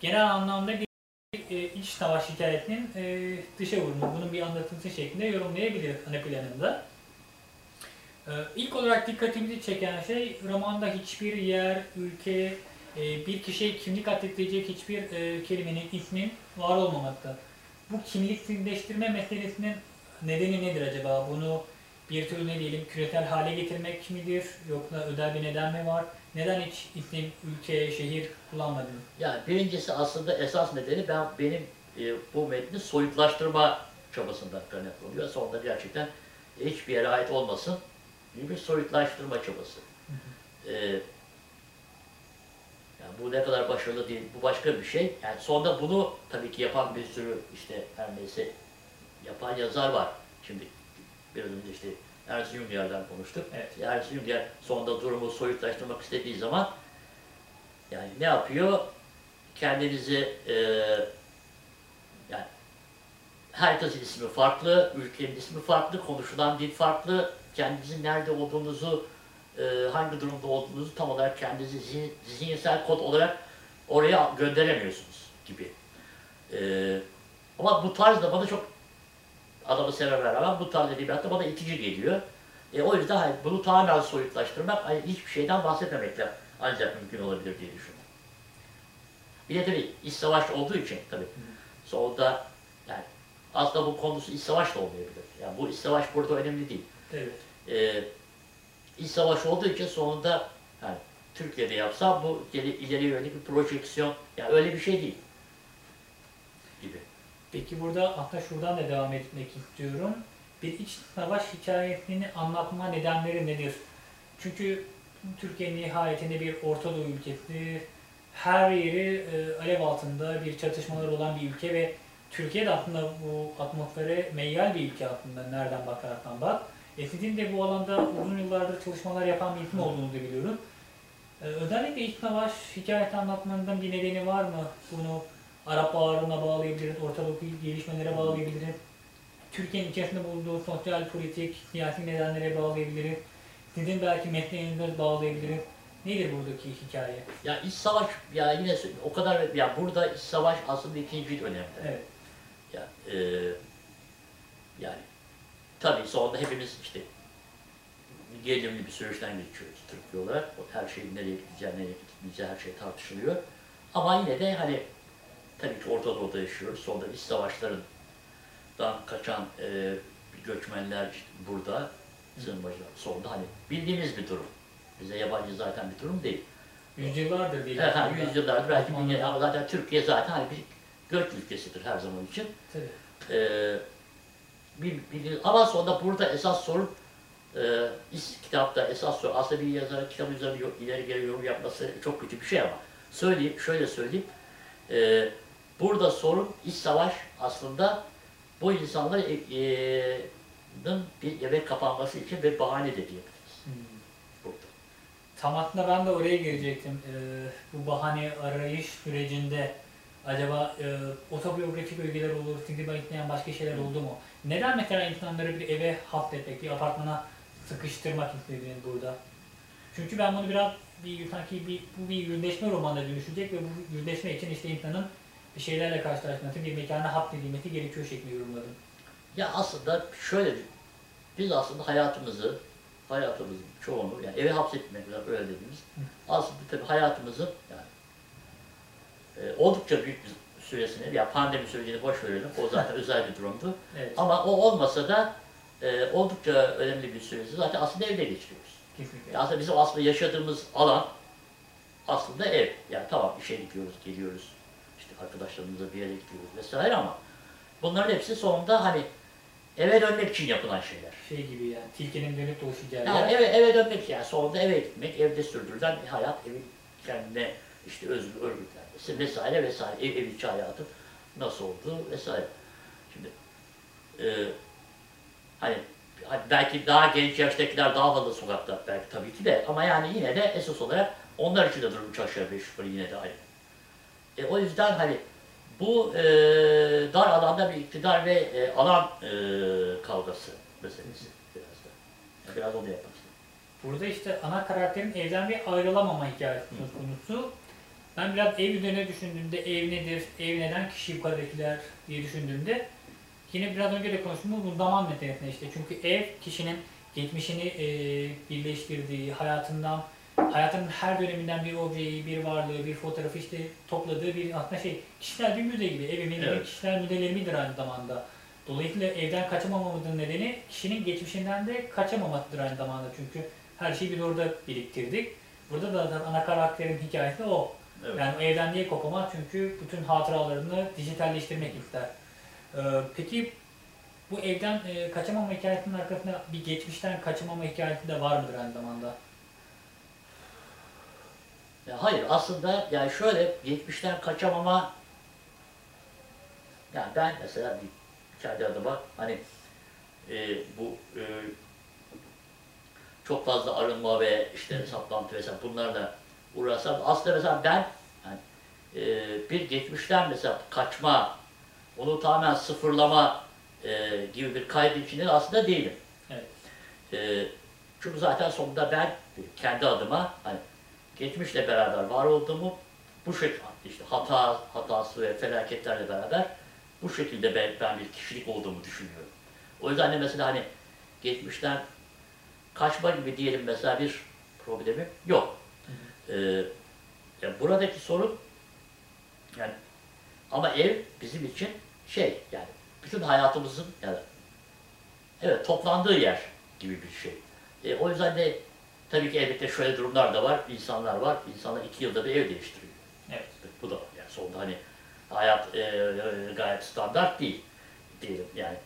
Genel anlamda bir e, iç savaş hikayesinin e, dışa vurumu, bunun bir anlatımsı şeklinde yorumlayabiliriz ana planında. E, ilk olarak dikkatimizi çeken şey, romanda hiçbir yer, ülke, e, bir kişiye kimlik atfedilecek hiçbir e, kelimenin, ismin var olmamakta. Bu kimliksizleştirme meselesinin nedeni nedir acaba? Bunu bir türlü ne diyelim, küresel hale getirmek midir, yoksa özel bir neden mi var? Neden hiç isim, ülke, şehir kullanmadınız? Yani birincisi aslında esas nedeni ben benim e, bu metni soyutlaştırma çabasından kaynaklanıyor. Sonunda gerçekten hiçbir yere ait olmasın gibi bir soyutlaştırma çabası. Ee, yani bu ne kadar başarılı değil, bu başka bir şey. Yani sonunda bunu tabii ki yapan bir sürü işte her neyse yapan yazar var şimdi. Biraz önce işte Ernst Jünger'den konuştuk. Evet. Ernst Jünger sonunda durumu soyutlaştırmak istediği zaman yani ne yapıyor? Kendinizi e, yani herkesin ismi farklı, ülkenin ismi farklı, konuşulan dil farklı, kendinizin nerede olduğunuzu, e, hangi durumda olduğunuzu tam olarak kendinizi zihin, zihinsel kod olarak oraya gönderemiyorsunuz gibi. E, ama bu tarz da bana çok adamı severler ama bu tarz edebiyatta bana itici geliyor. E, o yüzden hani, bunu tamamen soyutlaştırmak, hani, hiçbir şeyden bahsetmemekle ancak mümkün olabilir diye düşünüyorum. Bir de tabii iç savaş olduğu için tabii. Sonunda yani aslında bu konusu iç savaş da olmayabilir. Yani bu iç savaş burada önemli değil. Evet. E, iç savaş olduğu için sonunda yani, Türkiye'de yapsam bu ileri yönelik bir projeksiyon, yani öyle bir şey değil gibi. Peki burada hatta şuradan da devam etmek istiyorum. Bir iç savaş hikayesini anlatma nedenleri nedir? Çünkü Türkiye'nin nihayetinde bir Orta Doğu ülkesi, her yeri e, alev altında bir çatışmalar olan bir ülke ve Türkiye de aslında bu atmosfere meyyal bir ülke aslında nereden bakarsan bak. E, sizin de bu alanda uzun yıllardır çalışmalar yapan bir isim olduğunu da biliyorum. E, özellikle iç savaş hikayesi anlatmanızın bir nedeni var mı? Bunu Arap Baharı'na bağlayabiliriz, Orta Doğu gelişmelere bağlayabiliriz, Türkiye'nin içerisinde bulunduğu sosyal, politik, siyasi nedenlere bağlayabiliriz, sizin belki mesleğinize bağlayabiliriz. Nedir buradaki hikaye? Ya iç savaş, ya yine o kadar, ya burada iç savaş aslında ikinci önemli. Evet. Ya, e, yani tabii sonunda hepimiz işte gerilimli bir süreçten geçiyoruz Türkiye olarak. Her şeyin nereye gideceği, nereye gitmeyeceği, her şey tartışılıyor. Ama yine de hani tabii ki Orta Doğu'da yaşıyoruz. Sonra iç savaşlarından kaçan e, göçmenler işte burada, sığınmacılar. Sonunda hani bildiğimiz bir durum. Bize yabancı zaten bir durum değil. Yüzyıllardır değil. Evet, yani yüzyıllardır. Belki dünya, zaten Türkiye zaten hani bir göç ülkesidir her zaman için. Tabii. E, bir, bir, ama sonra burada esas sorun, e, kitapta esas sorun, aslında bir yazarın kitabı üzerine ileri geri yorum yapması çok kötü bir şey ama söyleyeyim, şöyle söyleyeyim. Ee, burada sorun iç savaş aslında bu insanların e, bir eve kapanması için bir bahane de diyebiliriz. Hmm. Burada. Tam aslında ben de oraya girecektim. Ee, bu bahane arayış sürecinde acaba e, otobiyografik ögeler olur, sizi bayıtlayan başka şeyler hmm. oldu mu? Neden mesela insanları bir eve hapsetmek, bir apartmana sıkıştırmak istediğiniz burada? Çünkü ben bunu biraz bir, sanki bir, bu bir yüzleşme romanına dönüşecek ve bu yüzleşme için işte insanın bir şeylerle karşılaşması, bir mekana hapsedilmesi gerekiyor şeklinde yorumladım. Ya aslında şöyle, biz aslında hayatımızı hayatımızın çoğunu, yani eve hapsetmek lazım, öyle dediğimiz. Aslında tabii hayatımızın yani, e, oldukça büyük bir süresini, ya yani pandemi sürecini boş verelim, o zaten özel bir durumdu. Evet. Ama o olmasa da e, oldukça önemli bir süresi zaten aslında evde geçiriyoruz. Kesinlikle. Yani aslında bizim aslında yaşadığımız alan aslında ev. Yani tamam işe gidiyoruz, geliyoruz, işte arkadaşlarımızla bir yere gidiyoruz vesaire ama bunların hepsi sonunda hani eve dönmek için yapılan şeyler. Şey gibi yani, tilkinin dönüp dolaşacağı yani yer. Eve, eve dönmek yani, sonunda eve gitmek, evde sürdürülen bir hayat, evin kendine işte özgür örgütlenmesi vesaire vesaire, ev, ev içi hayatın nasıl olduğu vesaire. Şimdi, e, hani, hani belki daha genç yaştakiler daha fazla sokakta belki tabii ki de ama yani yine de esas olarak onlar için de durum üç aşağı beş yukarı yine de aynı. E, o yüzden hani bu e, dar alanda bir iktidar ve e, alan e, kavgası meselesi biraz da. Yani biraz onu yapmak istedim. Burada işte ana karakterin evden bir ayrılamama hikayesi söz konusu. Ben biraz ev üzerine düşündüğümde ev nedir, ev neden kişi yukarıdakiler diye düşündüğümde yine biraz önce de konuştuğumuz bu zaman meselesine işte. Çünkü ev kişinin geçmişini e, birleştirdiği, hayatından, hayatının her döneminden bir objeyi, bir varlığı, bir fotoğrafı işte topladığı bir aslında şey, kişiler bir müze gibi, evimin gibi evet. Kişiler müzelerimidir aynı zamanda. Dolayısıyla evden kaçamamamızın nedeni kişinin geçmişinden de kaçamamasıdır aynı zamanda. Çünkü her şeyi biz orada biriktirdik. Burada da zaten ana karakterin hikayesi o. Evet. Yani evden niye kopamaz? Çünkü bütün hatıralarını dijitalleştirmek ister. Ee, peki bu evden e, kaçamama hikayesinin arkasında bir geçmişten kaçamama hikayesi de var mıdır aynı zamanda? Hayır, aslında yani şöyle geçmişten kaçamama, yani ben mesela kendi adıma hani e, bu e, çok fazla arınma ve işte saplantı vesaire bunlarla uğraşsam aslında mesela ben yani, e, bir geçmişten mesela kaçma, onu tamamen sıfırlama e, gibi bir kaydın içinde aslında değilim. Evet. E, çünkü zaten sonunda ben kendi adıma hani geçmişle beraber var olduğumu, bu şekilde işte hata, hatası ve felaketlerle beraber bu şekilde ben, ben bir kişilik olduğumu düşünüyorum. O yüzden de mesela hani geçmişten kaçma gibi diyelim mesela bir problemi yok. Ee, yani buradaki sorun yani ama ev bizim için şey yani bütün hayatımızın yani evet toplandığı yer gibi bir şey. Ee, o yüzden de tabii ki elbette şöyle durumlar da var, insanlar var, insanlar iki yılda bir ev değiştiriyor. Evet. Bu da var. Yani sonunda hani hayat e, e, gayet standart değil diyelim yani.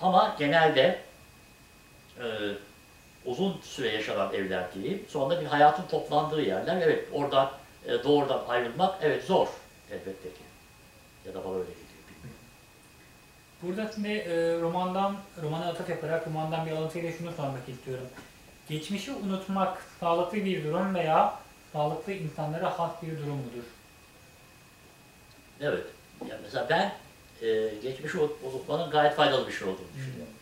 Ama genelde e, uzun süre yaşanan evler değil, sonunda bir hayatın toplandığı yerler, evet oradan e, doğrudan ayrılmak evet zor elbette ki. Ya da bana öyle geliyor. Burada şimdi e, romandan, romana atıf yaparak romandan bir alıntıyla şunu sormak istiyorum. Geçmişi unutmak sağlıklı bir durum veya sağlıklı insanlara has bir durum mudur? Evet. Yani mesela ben e, geçmişi unutmanın gayet faydalı bir şey olduğunu düşünüyorum.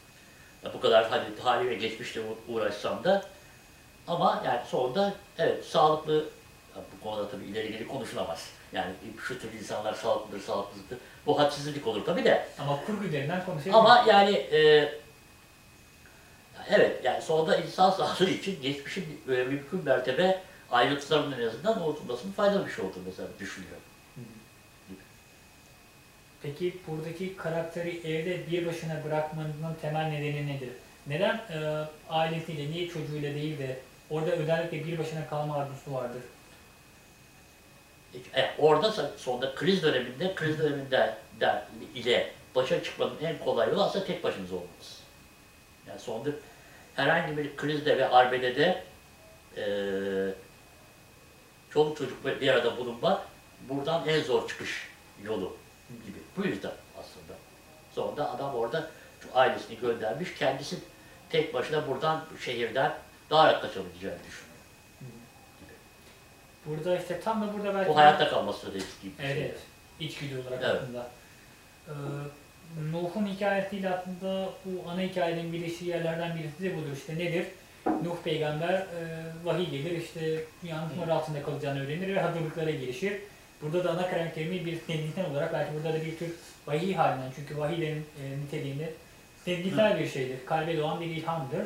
Hmm. Ya bu kadar hani tarihle geçmişle uğraşsam da ama yani sonunda evet sağlıklı, bu konuda tabii ileri geri konuşulamaz. Yani şu tür insanlar sağlıklıdır, sağlıksızdır. Bu hadsizlik olur tabii de. Ama kurgu üzerinden konuşabiliriz. Ama yani e, evet, yani sonunda insan sağlığı için geçmişin mümkün mertebe ayrıntılarının en azından unutulmasının faydalı bir şey olduğunu mesela düşünüyorum. Peki buradaki karakteri evde bir başına bırakmanın temel nedeni nedir? Neden e, ailesiyle, niye çocuğuyla değil de orada özellikle bir başına kalma arzusu vardır? E, orada sonunda kriz döneminde, kriz döneminde der, ile başa çıkmanın en kolay yolu aslında tek başımıza olmamız. Yani sonunda herhangi bir krizde ve arbedede e, çoluk çocuk bir arada bulunmak buradan en zor çıkış yolu gibi. Bu yüzden aslında. Sonunda adam orada ailesini göndermiş, kendisi tek başına buradan şehirden daha rahat kaçabileceğini düşünüyor. Gibi. Burada işte tam da burada belki... Bu hayatta kalması da gibi bir evet, şey. Evet, içgüdü olarak evet. Aslında. Ee, Nuh'un hikayesiyle aslında bu ana hikayenin birleştiği yerlerden birisi de budur. İşte nedir? Nuh peygamber e, vahiy gelir, işte dünyanın kumar altında kalacağını öğrenir ve hazırlıklara girişir. Burada da ana karakterimi bir sezgisel olarak, belki burada da bir tür vahiy halinden, çünkü vahiylerin e, niteliğinde sezgisel bir şeydir, kalbe doğan bir ilhamdır.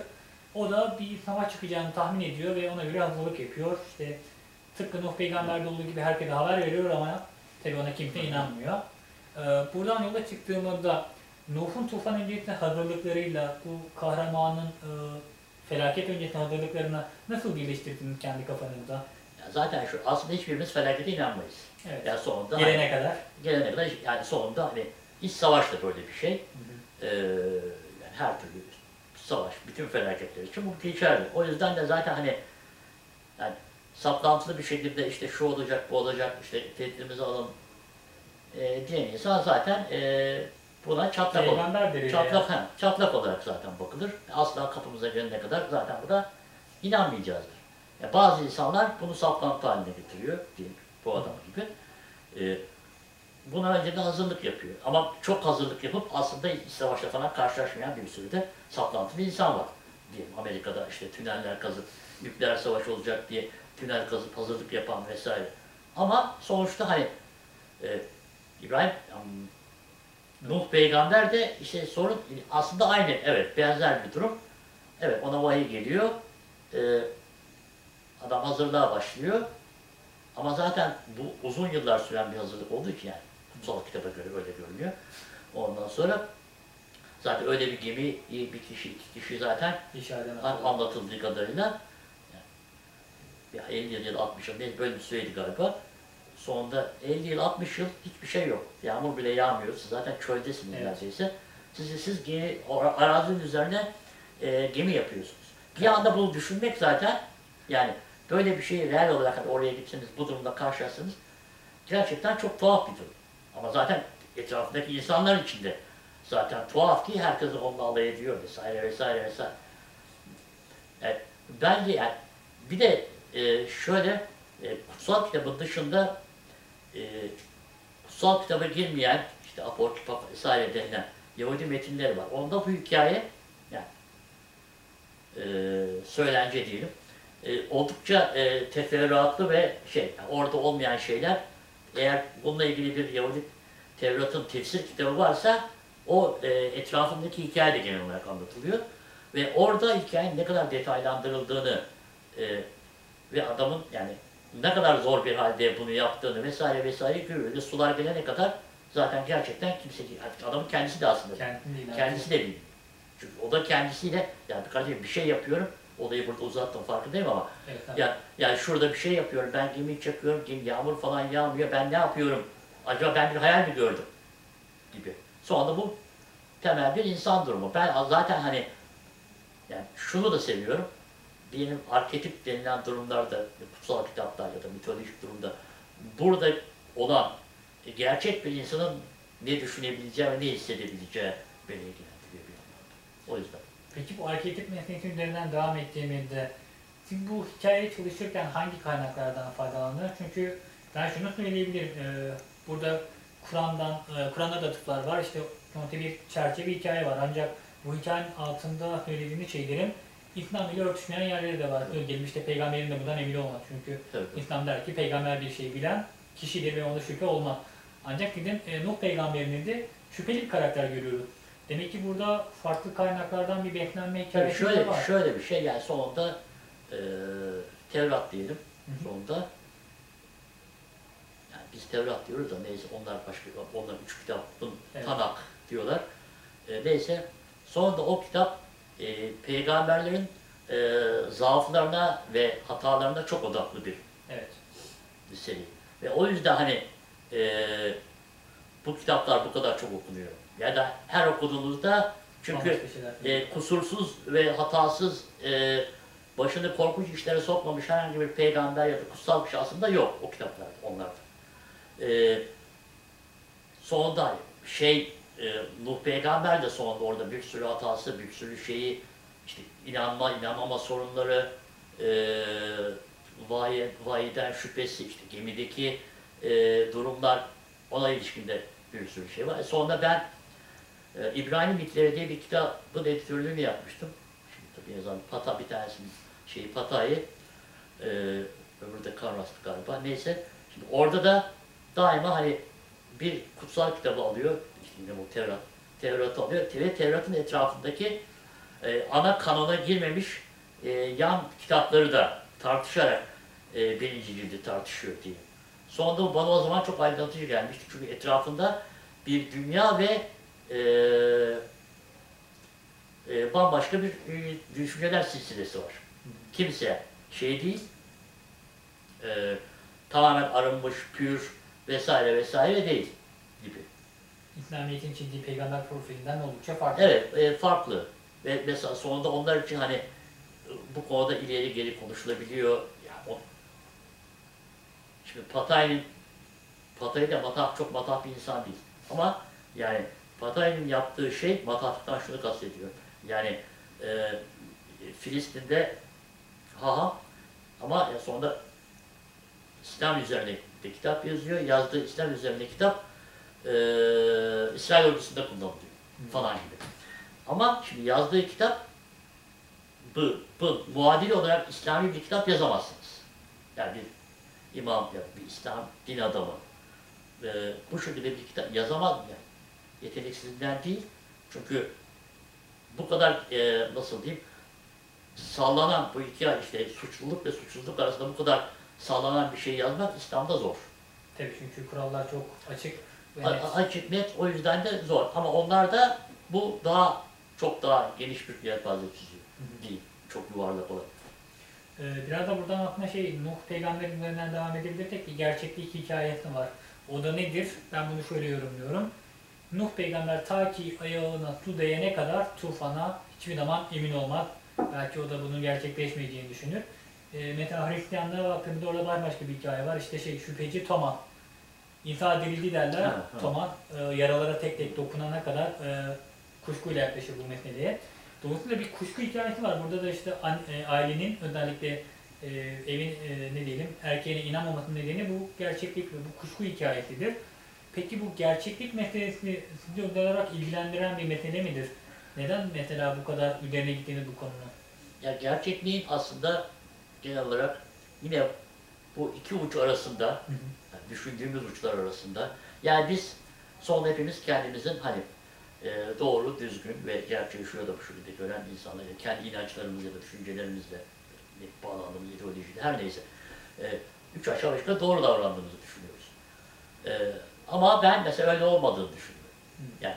O da bir savaş çıkacağını tahmin ediyor ve ona göre hazırlık yapıyor. İşte tıpkı Nuh Peygamber'de olduğu gibi herkese haber veriyor ama tabii ona kimse inanmıyor. Ee, buradan yola çıktığımda Nuh'un tufan öncesine hazırlıklarıyla bu kahramanın e, felaket öncesine hazırlıklarını nasıl birleştirdiniz kendi kafanızda? Zaten şu, aslında hiçbirimiz felakete inanmayız. Evet. Yani sonunda gelene hani, kadar. Gelene kadar yani sonunda hani iç savaş da böyle bir şey. Hı hı. Ee, yani her türlü savaş, bütün felaketler için bu geçerli. O yüzden de zaten hani yani saplantılı bir şekilde işte şu olacak, bu olacak, işte tehditimizi alalım e, diyen insan zaten e, buna çatlak, çatlak, he, çatlak olarak zaten bakılır. Asla kapımıza gelene kadar zaten buna inanmayacağızdır. Yani bazı insanlar bunu saplantı haline getiriyor diyelim bu adam gibi. E, buna önceden hazırlık yapıyor. Ama çok hazırlık yapıp aslında iç savaşla falan karşılaşmayan bir sürü de saplantılı insan var. Diyelim Amerika'da işte tüneller kazıp, nükleer savaş olacak diye tünel kazıp hazırlık yapan vesaire. Ama sonuçta hani e, İbrahim, Nuh peygamber de işte sorun aslında aynı, evet benzer bir durum. Evet ona vahiy geliyor. E, Adam hazırlığa başlıyor ama zaten bu uzun yıllar süren bir hazırlık olduğu için yani kutsal kitaba göre öyle görünüyor. Ondan sonra zaten öyle bir gemi, bir kişi, iki kişi zaten anlatıldığı kadarıyla yani elli yıl ya da altmış yıl böyle bir süreydi galiba. Sonunda elli yıl altmış yıl hiçbir şey yok. Yağmur bile yağmıyor. Siz zaten çöldesiniz evet. Neredeyse. Siz, siz gemi, arazinin üzerine e, gemi yapıyorsunuz. Bir anda bunu düşünmek zaten yani böyle bir şeyi real olarak hani oraya gitseniz, bu durumda karşılaşsanız gerçekten çok tuhaf bir durum. Ama zaten etrafındaki insanlar içinde zaten tuhaf ki herkes onunla alay ediyor vesaire vesaire vesaire. Yani bence yani bir de e, şöyle e, kutsal kitabın dışında e, kutsal kitaba girmeyen işte Apokrifa vesaire denilen Yahudi metinleri var. Onda bu hikaye yani e, söylence diyelim. E, oldukça e, teferruatlı ve şey, orada olmayan şeyler, eğer bununla ilgili bir Yahudi Tevrat'ın tefsir kitabı varsa o e, etrafındaki hikaye de genel olarak anlatılıyor. Ve orada hikayenin ne kadar detaylandırıldığını e, ve adamın yani ne kadar zor bir halde bunu yaptığını vesaire vesaire görüyoruz. Sular gelene kadar zaten gerçekten kimse değil. Adamın kendisi de aslında kendisi, kendisi de değil. Çünkü o da kendisiyle yani kardeşim bir şey yapıyorum. Olayı burada uzattım farkındayım ama evet, evet. Ya, yani şurada bir şey yapıyorum, ben gemiyi çakıyorum, gemi yağmur falan yağmıyor, ben ne yapıyorum, acaba ben bir hayal mi gördüm gibi. Sonra bu temel bir insan durumu. Ben zaten hani yani şunu da seviyorum, benim arketip denilen durumlarda, kutsal kitaplar ya da mitolojik durumda burada olan gerçek bir insanın ne düşünebileceği ve ne hissedebileceği beni ilgilendiriyor bir anlamda. O yüzden. Peki bu arketip meselesi üzerinden devam ettiğimizde, siz bu hikayeyi çalışırken hangi kaynaklardan faydalanır? Çünkü ben şunu söyleyebilirim, e, burada Kur'an'dan, e, Kur'an'da da tıklar var, işte bir çerçeve hikaye var ancak bu hikayenin altında söylediğimiz şeylerin İslam ile örtüşmeyen yerleri de var. Evet. Gelmişte peygamberin de bundan emin olmaz çünkü evet. İslam der ki peygamber bir şeyi bilen kişidir ve onda şüphe olmaz. Ancak dedim e, Nuh peygamberinde de şüpheli bir karakter görüyoruz. Demek ki burada farklı kaynaklardan bir beklenme hikayesi şöyle, var. Şöyle bir şey, yani sonunda e, Tevrat diyelim, sonunda yani biz Tevrat diyoruz da neyse onlar başka, onlar üç kitabın evet. Tanak diyorlar. E, neyse, sonunda o kitap e, peygamberlerin e, zaaflarına ve hatalarına çok odaklı bir evet. seri. Ve o yüzden hani e, bu kitaplar bu kadar çok okunuyor. Ya da her okuduğunuzda çünkü e, kusursuz ve hatasız, e, başını korkunç işlere sokmamış herhangi bir peygamber ya da kutsal bir şey aslında yok o kitaplarda, onlarda. E, sonunda şey, e, Nuh peygamber de sonunda orada bir sürü hatası, bir sürü şeyi, işte inanma, inanmama sorunları, e, vahiy, vahiyden şüphesi, işte gemideki e, durumlar, ona ilişkin de bir sürü şey var. E, sonunda ben Ee, İbrani Mitleri diye bir kitabın editörlüğünü yapmıştım. Şimdi tabii yazan Patai bir tanesinin şeyi Patai'yi, e, öbürü de Karras'tı galiba. Neyse, şimdi orada da daima hani bir kutsal kitabı alıyor, işte bu Tevrat, Tevrat'ı alıyor ve Tevrat'ın etrafındaki e, ana kanona girmemiş e, yan kitapları da tartışarak e, birinci cildi tartışıyor diye. Sonunda bana o zaman çok aydınlatıcı gelmişti. Çünkü etrafında bir dünya ve e, e, bambaşka bir e, düşünceler silsilesi var. Kimse şey değil, e, tamamen arınmış, pür vesaire vesaire değil gibi. İslamiyet'in çizdiği peygamber profilinden oldukça farklı. Evet, e, farklı. Ve mesela sonunda onlar için hani bu konuda ileri geri konuşulabiliyor. Yani o, şimdi Patai'nin, Patai de matah, çok matah bir insan değil. Ama yani Patai'nin yaptığı şey, matahlıktan şunu kastediyor. Yani e, Filistin'de haha ama sonunda İslam üzerine de kitap yazıyor. Yazdığı İslam üzerine kitap e, İsrail ordusunda kullanılıyor falan gibi. Ama şimdi yazdığı kitap bu, bu muadil olarak İslami bir kitap yazamazsınız. Yani bir imam, bir İslam din adamı e, bu şekilde bir kitap yazamaz yani. Yeteneksizliğinden değil. Çünkü bu kadar e, nasıl diyeyim sallanan bu iki işte suçluluk ve suçsuzluk arasında bu kadar sallanan bir şey yazmak İslam'da zor. Tabii çünkü kurallar çok açık ve net. A açık, net, o yüzden de zor. Ama onlar da bu daha çok daha geniş bir yelpaze çiziyor. Değil, çok yuvarlak olan. Ee, biraz da buradan aklıma şey, Nuh peygamberin üzerinden devam edebilirsek ki gerçekte iki hikaye var. O da nedir? Ben bunu şöyle yorumluyorum. Nuh peygamber ta ki ayağına su değene kadar tufana hiçbir zaman emin olmaz. Belki o da bunun gerçekleşmeyeceğini düşünür. E, Meta Hristiyanlar hakkında orada başka bir hikaye var. İşte şey şüpheci Toma. İnsan dirildi derler. Ha, ha. Toma e, yaralara tek tek dokunana kadar e, kuşkuyla yaklaşır bu meseleye. Dolayısıyla bir kuşku hikayesi var. Burada da işte an, e, ailenin özellikle e, evin e, ne diyelim erkeğine inanmamasının nedeni bu gerçeklik ve bu kuşku hikayesidir. Peki bu gerçeklik meselesi sizi özel olarak ilgilendiren bir mesele midir? Neden mesela bu kadar üzerine gittiğini bu konunun? Ya gerçekliğin aslında genel olarak yine bu iki uç arasında, hı hı. Yani düşündüğümüz uçlar arasında, yani biz son hepimiz kendimizin hani e, doğru, düzgün ve gerçeği şurada bu şekilde gören insanlar, yani kendi inançlarımızla, düşüncelerimizle, bağlandığımız ideolojiyle, her neyse, e, üç aşağı beş yukarı doğru davrandığımızı düşünüyoruz. E, ama ben mesela öyle olmadığını düşünüyorum. Yani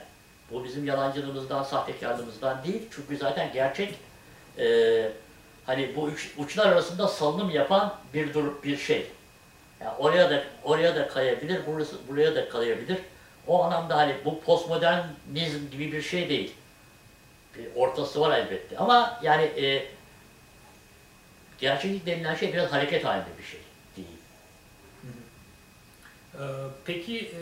bu bizim yalancılığımızdan, sahtekarlığımızdan değil, çünkü zaten gerçek e, hani bu üç, uçlar arasında salınım yapan bir durup bir şey. Yani oraya da oraya da kayabilir, burası buraya da kayabilir. O anlamda hani bu postmodernizm gibi bir şey değil. Bir ortası var elbette. Ama yani e, gerçeklik denilen şey biraz hareket halinde bir şey değil. Hı hı. Ee, peki. E...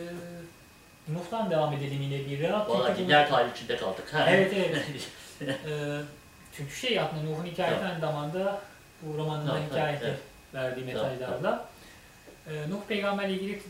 Nuh'tan devam edelim yine bir rahat. Valla gider tarih içinde kaldık. Evet evet. ee, çünkü şey aslında Nuh'un hikayesi aynı zamanda bu romanın da hikayesi evet, verdiği mesajlarla. Ee, Nuh peygamberle ilgili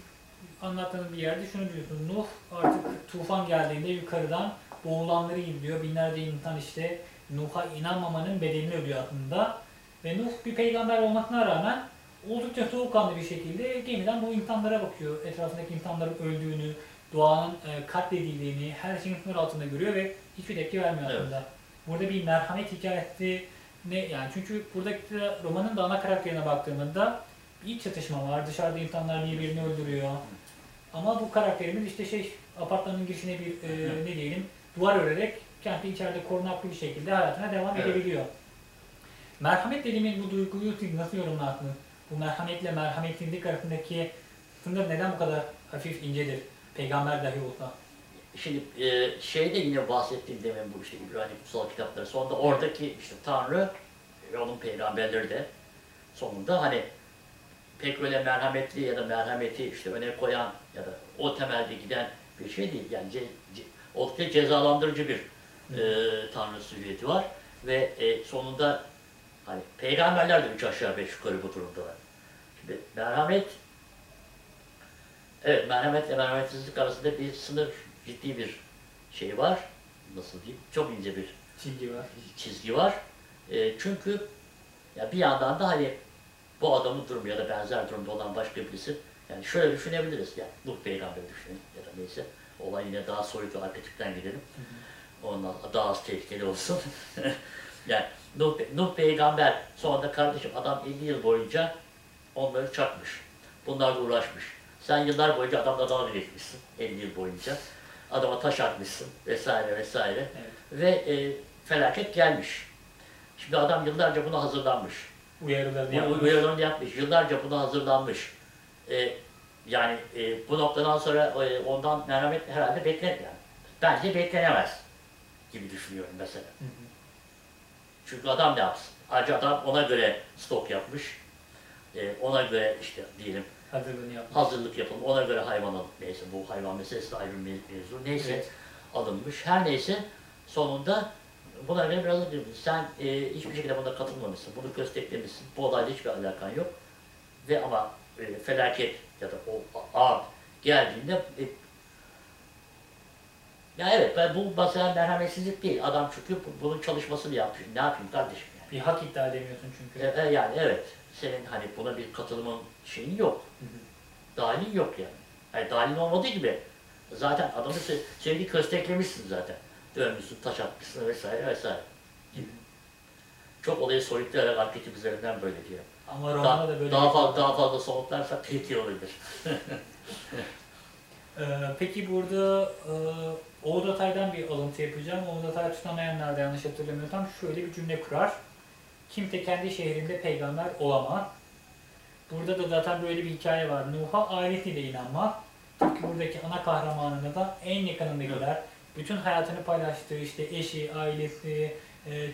anlattığınız bir yerde şunu diyorsunuz. Nuh artık tufan geldiğinde yukarıdan boğulanları izliyor. Binlerce insan işte Nuh'a inanmamanın bedelini ödüyor aslında. Ve Nuh bir peygamber olmasına rağmen oldukça soğukkanlı bir şekilde gemiden bu insanlara bakıyor. Etrafındaki insanların öldüğünü, doğanın katledildiğini, her şeyin sınır altında görüyor ve hiçbir tepki vermiyor aslında. Evet. Burada bir merhamet hikayesi ne yani çünkü buradaki romanın da ana karakterine baktığımızda iç çatışma var, dışarıda insanlar birbirini öldürüyor. Ama bu karakterimiz işte şey apartmanın girişine bir e, ne diyelim duvar örerek kendi içeride korunaklı bir şekilde hayatına devam evet. edebiliyor. Merhamet dediğimiz bu duyguyu siz nasıl yorumlarsınız? Bu merhametle merhametsizlik arasındaki sınır neden bu kadar hafif incedir? Peygamber dahi olsa. Şimdi e, şeyde yine bahsettiğim demin bu işte İbrani kutsal kitapları sonunda oradaki işte Tanrı ve onun peygamberleri de sonunda hani pek öyle merhametli ya da merhameti işte öne koyan ya da o temelde giden bir şey değil. Yani ce, ce, oldukça cezalandırıcı bir e, Tanrı süviyeti var ve e, sonunda hani peygamberler de üç aşağı beş yukarı bu durumdalar. Şimdi merhamet evet, merhametle merhametsizlik arasında bir sınır, ciddi bir şey var. Nasıl diyeyim? Çok ince bir çizgi var. Çizgi var. E, çünkü ya bir yandan da hani bu adamın durumu ya da benzer durumda olan başka birisi, yani şöyle düşünebiliriz yani Nuh peygamberi düşünün ya da neyse. Olay yine daha soyut ve arketipten gidelim. Hı hı. Ondan daha az tehlikeli olsun. Yani Nuh, Nuh peygamber sonra kardeşim adam elli yıl boyunca onları çakmış. Bunlarla uğraşmış. Sen yıllar boyunca adamla dalga geçmişsin. elli yıl boyunca. Adama taş atmışsın vesaire vesaire. Evet. Ve e, felaket gelmiş. Şimdi adam yıllarca buna hazırlanmış. Uyarılarını yapmış. Uyarılarını yapmış. Yıllarca buna hazırlanmış. E, yani e, bu noktadan sonra e, ondan merhamet herhalde beklenir yani. Bence beklenemez gibi düşünüyorum mesela. Hı hı. Çünkü adam ne yapsın? Ayrıca adam ona göre stok yapmış. E, ona göre işte diyelim hazırlık yapalım, ona göre hayvan alın. Neyse bu hayvan meselesi ayrı bir mevzu. Neyse evet. Alınmış. Her neyse sonunda buna göre biraz da diyorsun. Sen e, hiçbir şekilde buna katılmamışsın, bunu kösteklemişsin. Bu olayla hiçbir alakan yok. Ve ama e, felaket ya da o ağır geldiğinde e, ya evet ben bu mesela merhametsizlik değil. Adam çünkü bunun çalışmasını yapmış. Ne yapayım kardeşim yani? Bir hak iddia edemiyorsun çünkü. E, e, yani evet. Senin hani buna bir katılımın şeyin yok. Hı hı. Dahilin yok yani. Yani dahilin olmadığı gibi zaten adamı sevdiği kösteklemişsin zaten. Dönmüşsün, taş atmışsın vesaire vesaire. Gibi. Çok olayı soyutlayarak arketip üzerinden böyle diyor. Ama romanda da böyle daha fazla daha fazla somutlarsa tehdit olabilir. ee, peki burada e, Oğuz Atay'dan bir alıntı yapacağım. Oğuz Atay Tutamayanlarda yanlış hatırlamıyorsam şöyle bir cümle kurar. Kimse kendi şehrinde peygamber olamaz. Burada da zaten böyle bir hikaye var. Nuh'a ailesiyle inanma. Çünkü buradaki ana kahramanına da en yakınındakiler, bütün hayatını paylaştığı işte eşi, ailesi,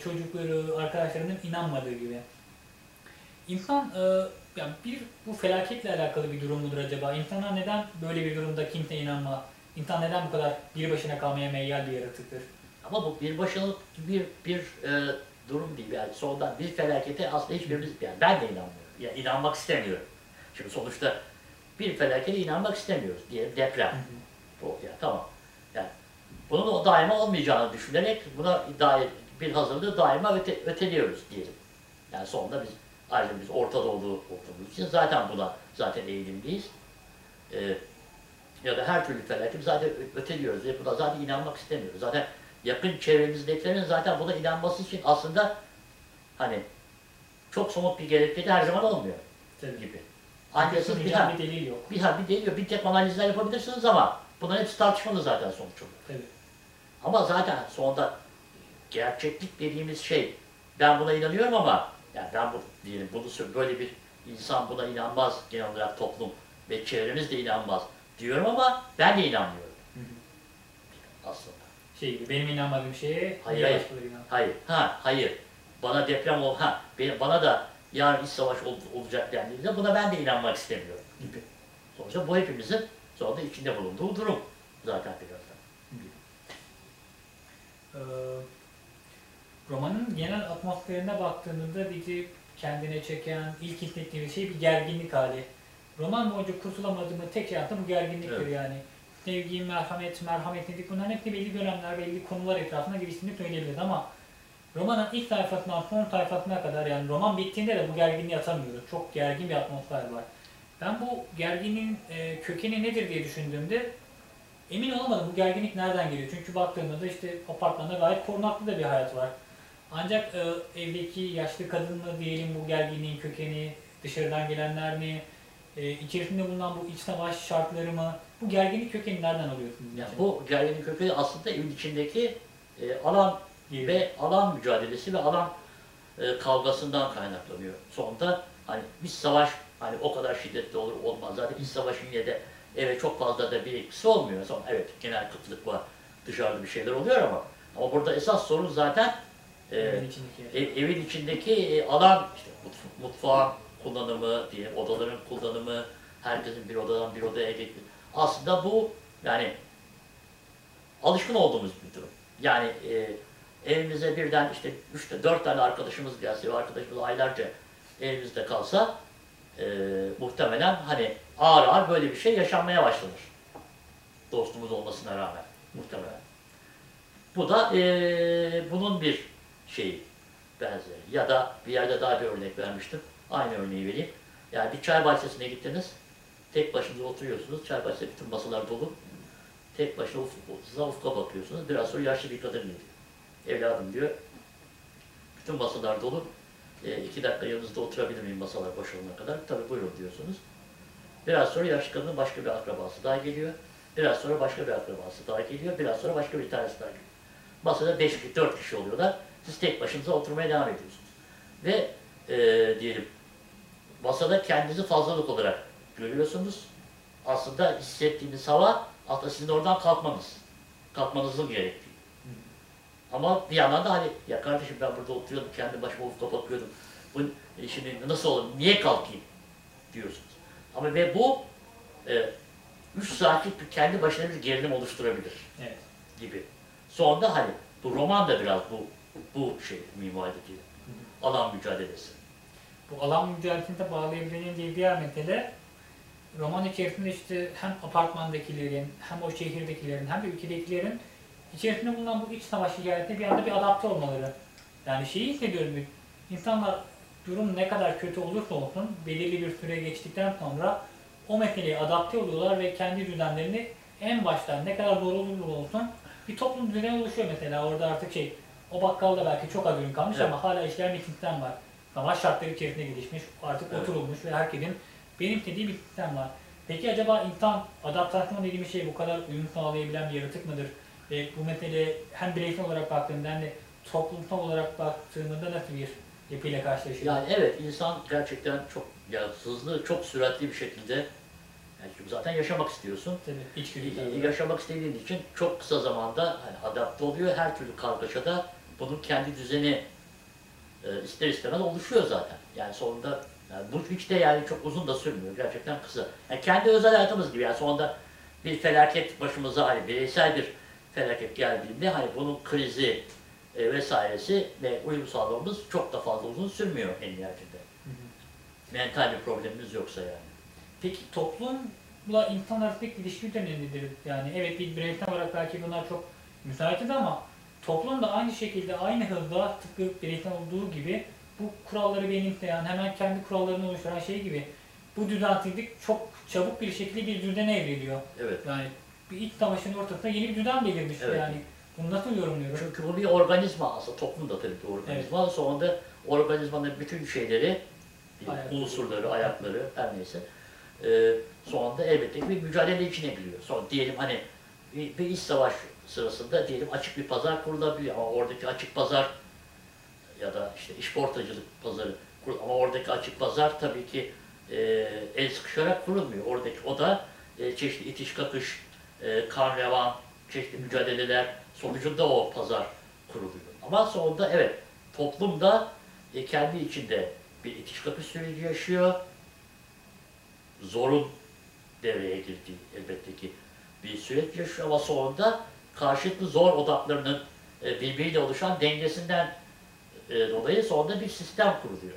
çocukları, arkadaşlarının inanmadığı gibi. İnsan, yani bir bu felaketle alakalı bir durum mudur acaba? İnsana neden böyle bir durumda kimse inanma? İnsan neden bu kadar bir başına kalmaya meyyal bir yaratıktır? Ama bu bir başılık bir bir e durum değil yani sondan bir felakete aslında hiçbirimiz yani ben de inanmıyorum. Yani inanmak istemiyorum. Şimdi sonuçta bir felakete inanmak istemiyoruz diyelim deprem. Hı hı. Bu ya yani, tamam. Yani bunun daima olmayacağını düşünerek buna dair bir hazırlığı daima öte, öteliyoruz diyelim. Yani sonunda biz ayrıca biz Orta Doğulu olduğumuz için zaten buna zaten eğilimliyiz. Ee, ya da her türlü felaketi zaten öteliyoruz. Yani buna zaten inanmak istemiyoruz. Zaten yakın çevremizdekilerin zaten buna inanması için aslında hani çok somut bir gerekçe de her zaman olmuyor. Tabii gibi. Ancak bir hal bir delil yok. Bir hal bir delil yok. Bir tek analizler yapabilirsiniz ama bunların hepsi tartışmalı zaten sonuç olarak. Evet. Ama zaten sonunda gerçeklik dediğimiz şey ben buna inanıyorum ama yani ben bu diyelim bunu böyle bir insan buna inanmaz genel olarak toplum ve çevremiz de inanmaz diyorum ama ben de inanmıyorum. Hı hı. Aslında. Şey, benim inanmadığım şeye hayır, hayır, hayır, ha, hayır, bana deprem ol, ha, bana da yarın iç savaş ol, olacak dendiğinde buna ben de inanmak istemiyorum gibi. Sonuçta bu hepimizin sonra içinde bulunduğu durum zaten birazdan. Ee, romanın genel atmosferine baktığında bizi kendine çeken, ilk hissettiğimiz şey bir gerginlik hali. Roman boyunca kurtulamadığımız tek şey aslında bu gerginliktir evet. Yani. Sevgi, merhamet, merhametlilik bunların hepsi belli dönemler, belli konular etrafında geliştiğini söyleyebiliriz ama romanın ilk sayfasından son sayfasına kadar yani roman bittiğinde de bu gerginliği atamıyoruz. Çok gergin bir atmosfer var. Ben bu gerginliğin e, kökeni nedir diye düşündüğümde emin olamadım bu gerginlik nereden geliyor. Çünkü baktığımda da işte apartmanda gayet korunaklı da bir hayat var. Ancak e, evdeki yaşlı kadın mı diyelim bu gerginliğin kökeni, dışarıdan gelenler mi, e, içerisinde bulunan bu iç savaş şartları mı? Bu gerginlik kökeni nereden alıyorsunuz? Yani bu gerginlik kökeni aslında evin içindeki e, alan gibi. Ve alan mücadelesi ve alan e, kavgasından kaynaklanıyor. Sonunda hani bir savaş hani o kadar şiddetli olur olmaz. Zaten iç savaşın yine de eve çok fazla da bir etkisi olmuyor. Sonra evet genel kıtlık var, dışarıda bir şeyler oluyor ama ama burada esas sorun zaten e, evin içindeki, ev, evin içindeki e, alan işte mutfağın kullanımı diye odaların kullanımı, herkesin bir odadan bir odaya geçmesi. Aslında bu yani alışkın olduğumuz bir durum. Yani e, evimize birden işte üçte dört tane arkadaşımız gelse ve arkadaşımız aylarca evimizde kalsa e, muhtemelen hani ağır ağır böyle bir şey yaşanmaya başlanır. Dostumuz olmasına rağmen muhtemelen. Bu da e, bunun bir şeyi benzeri. Ya da bir yerde daha bir örnek vermiştim. Aynı örneği vereyim. Yani bir çay bahçesine gittiniz. Tek başınıza oturuyorsunuz, çay bahçede bütün masalar dolu. Tek başına ufka, ufka bakıyorsunuz, biraz sonra yaşlı bir kadın geliyor. Evladım diyor, Tüm masalar dolu. E, iki dakika yanınızda oturabilir miyim masalar boş olana kadar? Tabii buyurun diyorsunuz. Biraz sonra yaşlı kadının başka bir akrabası daha geliyor. Biraz sonra başka bir akrabası daha geliyor. Biraz sonra başka bir tanesi daha geliyor. Masada beş, dört kişi oluyorlar. Siz tek başınıza oturmaya devam ediyorsunuz. Ve e, diyelim masada kendinizi fazlalık olarak görüyorsunuz. Aslında hissettiğiniz hava aslında sizin oradan kalkmanız. Kalkmanızın gerektiği. Ama bir yandan da hani ya kardeşim ben burada oturuyordum, kendi başıma ufka bakıyordum. Bu şimdi nasıl olur, niye kalkayım diyorsunuz. Ama ve bu e, üç saatlik bir kendi başına bir gerilim oluşturabilir evet. gibi. Sonunda hani bu roman da biraz bu bu şey mimarideki alan mücadelesi. Bu alan mücadelesine bağlayabileceğin diye bir diğer mesele roman içerisinde işte hem apartmandakilerin, hem o şehirdekilerin, hem de ülkedekilerin içerisinde bulunan bu iç savaş hikayesine bir anda bir adapte olmaları. Yani şeyi hissediyorum, insanlar durum ne kadar kötü olursa olsun belirli bir süre geçtikten sonra o meseleye adapte oluyorlar ve kendi düzenlerini en baştan ne kadar zor olursa olsun bir toplum düzeni oluşuyor mesela. Orada artık şey, o bakkalda belki çok az ürün kalmış evet. ama hala işler mitingden var. Savaş şartları içerisinde gelişmiş, artık evet. oturulmuş ve herkesin benimsediği bir sistem var. Peki acaba insan adaptasyon dediğimiz şey bu kadar uyum sağlayabilen bir yaratık mıdır? Ve bu meseleye hem bireysel olarak baktığında hem de toplumsal olarak baktığında nasıl bir yapıyla karşılaşıyor? Yani evet, insan gerçekten çok ya, hızlı, çok süratli bir şekilde yani zaten yaşamak istiyorsun. Tabii, içgüdü. Yaşamak istediğin için çok kısa zamanda hani, adapte oluyor. Her türlü kargaşada bunun kendi düzeni e, ister istemez oluşuyor zaten. Yani sonunda yani bu hiç de yani çok uzun da sürmüyor. Gerçekten kısa. Yani kendi özel hayatımız gibi. Yani sonunda bir felaket başımıza hani bireysel bir felaket geldiğinde hani bunun krizi e, vesairesi ve uyum sağlamamız çok da fazla uzun sürmüyor en nihayetinde. Mental bir problemimiz yoksa yani. Peki toplumla insan arasındaki ilişki önemlidir. Yani evet bir bireysel olarak belki bunlar çok müsaitiz ama toplum da aynı şekilde aynı hızda tıpkı bireysel olduğu gibi bu kuralları benimseyen, hemen kendi kurallarını oluşturan şey gibi bu düzensizlik çok çabuk bir şekilde bir düzene evriliyor. Evet. Yani bir iç savaşın ortasında yeni bir düzen belirmiş evet. yani. Bunu nasıl yorumluyorum? Çünkü bu bir organizma aslında, toplum da tabii ki organizma. Evet. Sonunda organizmanın bütün şeyleri, ayak. unsurları, ayakları, her neyse e, sonunda elbette ki bir mücadele içine giriyor. Sonra diyelim hani bir, bir iç savaş sırasında diyelim açık bir pazar kurulabiliyor ama oradaki açık pazar ya da işte işportacılık pazarı kurul ama oradaki açık pazar tabii ki e, el sıkışarak kurulmuyor. Oradaki o da e, çeşitli itiş kakış, e, kan revan, çeşitli mücadeleler sonucunda o pazar kuruluyor. Ama sonunda evet toplumda e, kendi içinde bir itiş kakış süreci yaşıyor. Zorun devreye girdiği elbette ki bir süreç yaşıyor ama sonunda karşılıklı zor odaklarının e, birbiriyle oluşan dengesinden dolayı sonunda bir sistem kuruluyor.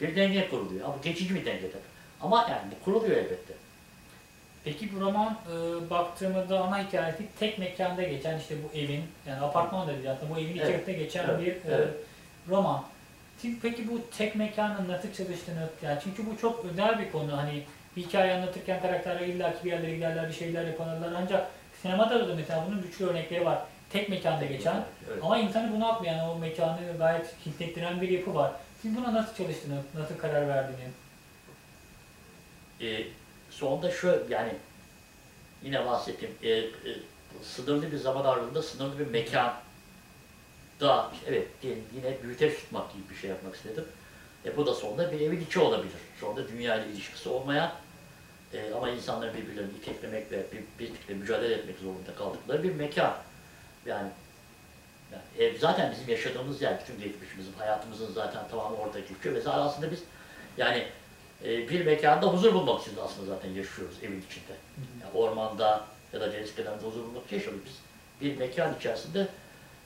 Bir denge kuruluyor. Ama geçici bir denge tabii. Ama yani bu kuruluyor elbette. Peki bu roman e, baktığımızda ana hikayesi tek mekanda geçen işte bu evin, yani apartman da değil aslında bu evin evet. içerisinde geçen evet. bir evet. E, roman. Siz peki bu tek mekanın nasıl çalıştığını, yani çünkü bu çok özel bir konu. Hani bir hikaye anlatırken karakterler illaki bir yerlere giderler, bir şeyler yaparlar ancak sinemada da mesela bunun güçlü örnekleri var. Tek mekanda geçen evet. ama insanı bunu atmayan, o mekanı gayet hissettiren bir yapı var. Siz buna nasıl çalıştınız, nasıl karar verdiniz? E, sonunda şöyle yani yine bahsettiğim e, e, sınırlı bir zaman aralığında sınırlı bir mekanda evet yine büyüteç tutmak gibi bir şey yapmak istedim. E, bu da sonunda bir evin içi olabilir. Sonunda dünya ile ilişkisi olmayan e, ama insanların birbirlerini iteklemek ve birlikte mücadele etmek zorunda kaldıkları bir mekan. Yani, yani ev zaten bizim yaşadığımız yer, bütün geçmişimizin, hayatımızın zaten tamamı orada geçiyor. Mesela aslında biz yani e, bir mekanda huzur bulmak için aslında zaten yaşıyoruz evin içinde. Yani ormanda ya da deniz kenarında huzur bulmak için yaşıyoruz biz. Bir mekan içerisinde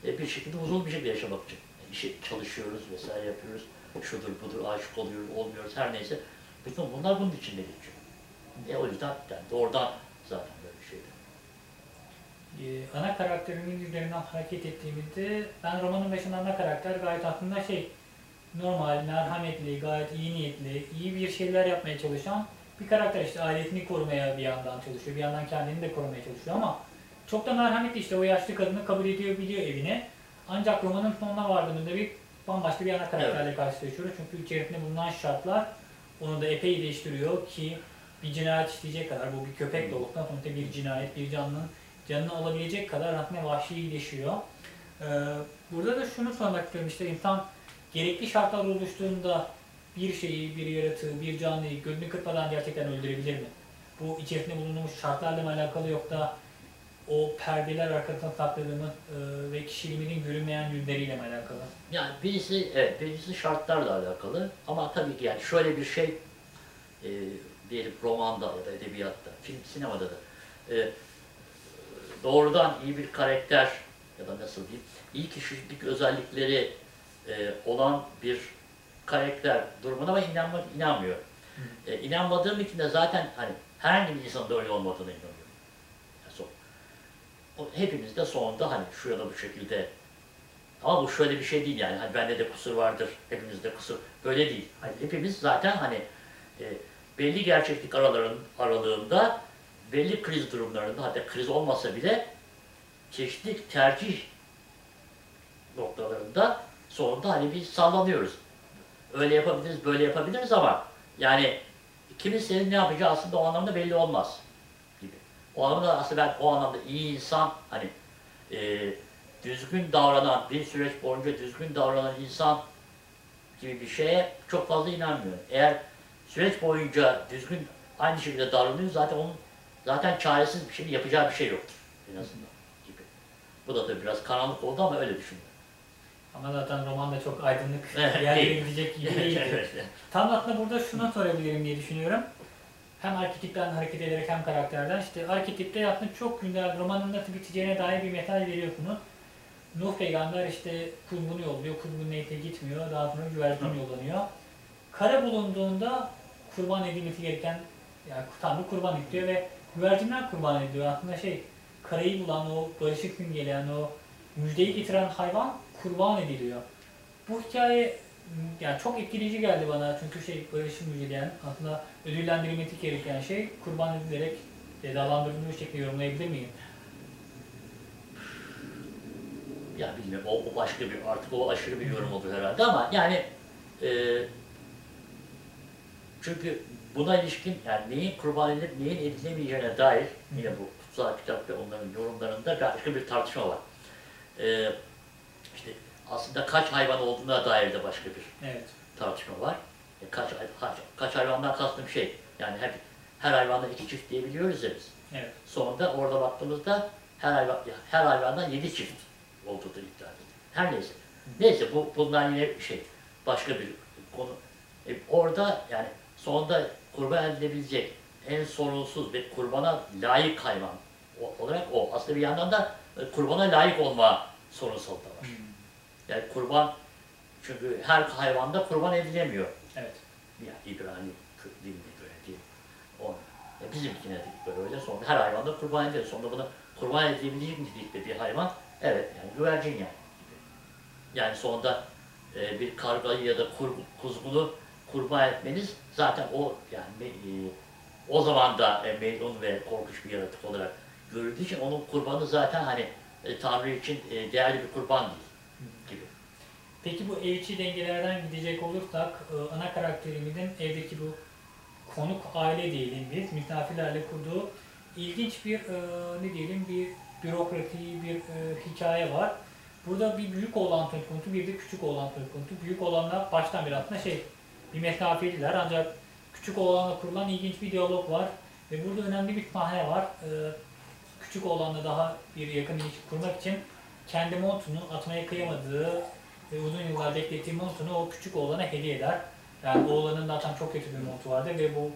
e, bir şekilde huzurlu bir şekilde yaşamak için. Yani işi çalışıyoruz vesaire yapıyoruz, şudur budur, aşık oluyoruz, olmuyoruz, her neyse. Bütün bunlar bunun içinde geçiyor. E, o yüzden yani doğrudan zaten böyle bir şeydi. Ee, ana karakterimin üzerinden hareket ettiğimizde, ben romanın başında ana karakter gayet aslında şey, normal, merhametli, gayet iyi niyetli, iyi bir şeyler yapmaya çalışan bir karakter. İşte ailesini korumaya bir yandan çalışıyor, bir yandan kendini de korumaya çalışıyor ama çok da merhametli, işte o yaşlı kadını kabul ediyor, biliyor evine. Ancak romanın sonuna vardığında bir bambaşka bir ana karakterle evet. karşılaşıyoruz. Çünkü içerisinde bulunan şartlar onu da epey değiştiriyor ki bir cinayet işleyecek kadar, bu bir köpek de olsa sonuçta bir cinayet, bir canlının canını alabilecek kadar rahme vahşileşiyor. Ee, burada da şunu sormak istiyorum, işte insan gerekli şartlar oluştuğunda bir şeyi, bir yaratığı, bir canlıyı gönlünü kırpmadan gerçekten öldürebilir mi? Bu içerisinde bulunmuş şartlarla mı alakalı, yok da o perdeler arkasında sakladığımız e, ve kişiliğinin görünmeyen yüzleriyle mi alakalı? Yani birisi, evet, birisi şartlarla alakalı ama tabii ki yani şöyle bir şey, e, diyelim romanda ya da edebiyatta, film, sinemada da e, doğrudan iyi bir karakter ya da nasıl diyeyim, iyi kişilik özellikleri e, olan bir karakter durumuna ben inanmak, inanmıyorum. Hı. E, inanmadığım için de zaten hani herhangi bir insanın da öyle olmadığına inanıyorum. Yani son, o, hepimiz de sonunda hani şu ya da bu şekilde, ama bu şöyle bir şey değil yani, hani bende de kusur vardır, hepimizde kusur, böyle değil. Hani hepimiz zaten hani e, belli gerçeklik araların, aralığında, belli kriz durumlarında, hatta kriz olmasa bile çeşitli tercih noktalarında sonunda hani bir sallanıyoruz. Öyle yapabiliriz, böyle yapabiliriz ama yani kimin senin ne yapacağı aslında o anlamda belli olmaz gibi. O anlamda aslında ben o anlamda iyi insan, hani e, düzgün davranan, bir süreç boyunca düzgün davranan insan gibi bir şeye çok fazla inanmıyorum. Eğer süreç boyunca düzgün aynı şekilde davranıyor, zaten onun zaten çaresiz bir şey, yapacağı bir şey yoktur en azından gibi. Bu da tabii biraz karanlık oldu ama öyle düşünüyorum. Ama zaten roman da çok aydınlık yerlere gidecek gibi değildi. Evet. Tam aslında burada şuna sorabilirim diye düşünüyorum. Hem arketipten hareket ederek hem karakterden. İşte arketipte aslında çok güzel romanın nasıl biteceğine dair bir mesaj veriyorsunuz. Nuh peygamber işte kulbunu yolluyor, kulbun neyse gitmiyor, daha sonra güvercin yollanıyor. Kara bulunduğunda kurban edilmesi gereken, yani Tanrı kurban ediyor ve güvercinler kurban ediyor. Aslında şey, karayı bulan, o barışık gün gelen, o müjdeyi getiren hayvan kurban ediliyor. Bu hikaye yani çok etkileyici geldi bana çünkü şey, barışı müjdeleyen, aslında ödüllendirilmesi gereken şey kurban edilerek cezalandırıldığı şekilde yorumlayabilir miyim? Ya bilmiyorum, o, o başka bir, artık o aşırı bir yorum olur herhalde ama yani e, çünkü buna ilişkin yani neyin kurban edilip neyin edilemeyeceğine dair yine bu kutsal kitap ve onların yorumlarında başka bir tartışma var. E, İşte aslında kaç hayvan olduğuna dair de başka bir evet. tartışma var. E kaç, kaç, kaç hayvandan kastım şey, yani hep, her hayvanda iki çift diyebiliyoruz ya biz. Evet. Sonunda orada baktığımızda her, hayvan, her hayvandan yedi çift olduğu da iddia edildi. Her neyse. Hı. Neyse bu, bundan yine bir şey, başka bir konu. E orada yani sonunda kurban edilebilecek en sorunsuz ve kurbana layık hayvan olarak o. Aslında bir yandan da kurbana layık olma sorunsal da var. Hmm. Yani kurban, çünkü her hayvanda kurban edilemiyor. Evet. Yani İbrani dinine göre değil. O, yani bizimkine de böyle. Sonra her hayvanda kurban edilir. Sonra buna kurban edilebilir mi dedik bir hayvan? Evet, yani güvercin yani gibi. Yani sonunda e, bir kargayı ya da kur, kuzgunu kurban etmeniz zaten o yani e, o zaman da e, melun ve korkunç bir yaratık olarak görüldüğü için onun kurbanı zaten hani E, Tanrı için e, değerli bir kurban değil gibi. Peki bu evçi dengelerden gidecek olursak, e, ana karakterimizin evdeki bu konuk aile diyelim biz, misafirlerle kurduğu ilginç bir e, ne diyelim bir bürokrasi, bir e, hikaye var. Burada bir büyük oğlan söz konusu, bir de küçük oğlan söz konusu. Büyük oğlanlar baştan bir aslında şey, bir mesafeliler ancak küçük oğlanla kurulan ilginç bir diyalog var ve burada önemli bir sahne var. E, Küçük oğlanla daha bir yakın ilişki kurmak için kendi montunu atmaya kıyamadığı ve uzun yıllar beklettiği montunu o küçük oğlana hediye eder. Yani oğlanın zaten çok kötü bir montu vardı ve bu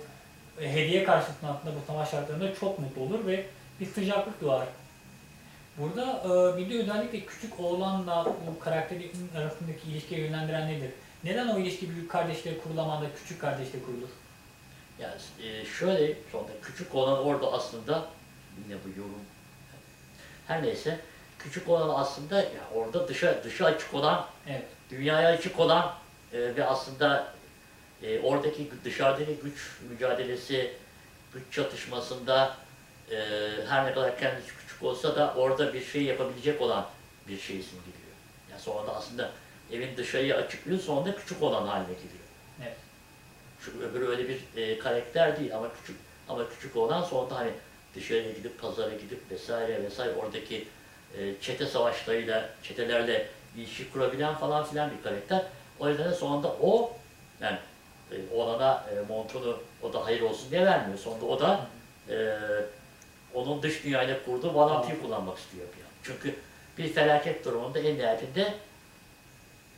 hediye karşısında aslında bu savaş şartlarında çok mutlu olur ve bir sıcaklık doğar. Burada bir de özellikle küçük oğlanla bu karakterin arasındaki ilişkiye yönlendiren nedir? Neden o ilişki büyük kardeşle kurulamanda küçük kardeşle kurulur? Yani şöyle, küçük oğlan orada aslında yine bu yorum. Her neyse, küçük olan aslında ya orada dışa dışa açık olan, evet. dünyaya açık olan e, ve aslında e, oradaki dışarıdaki güç mücadelesi, güç çatışmasında e, her ne kadar kendisi küçük olsa da orada bir şey yapabilecek olan bir şey simgeliyor. Yani sonra da aslında evin dışarıya açıklığın sonunda küçük olan haline geliyor. Evet. Çünkü öbürü öyle bir e, karakter değil ama küçük ama küçük olan sonunda hani dışarıya gidip pazara gidip vesaire vesaire oradaki e, çete savaşlarıyla, çetelerle ilişki kurabilen falan filan bir karakter. O yüzden sonunda o yani e, oğlana e, montunu o da hayır olsun diye vermiyor. Sonunda o da e, onun dış dünyayla kurduğu bağlantıyı kullanmak istiyor bir an. Çünkü bir felaket durumunda en nihayetinde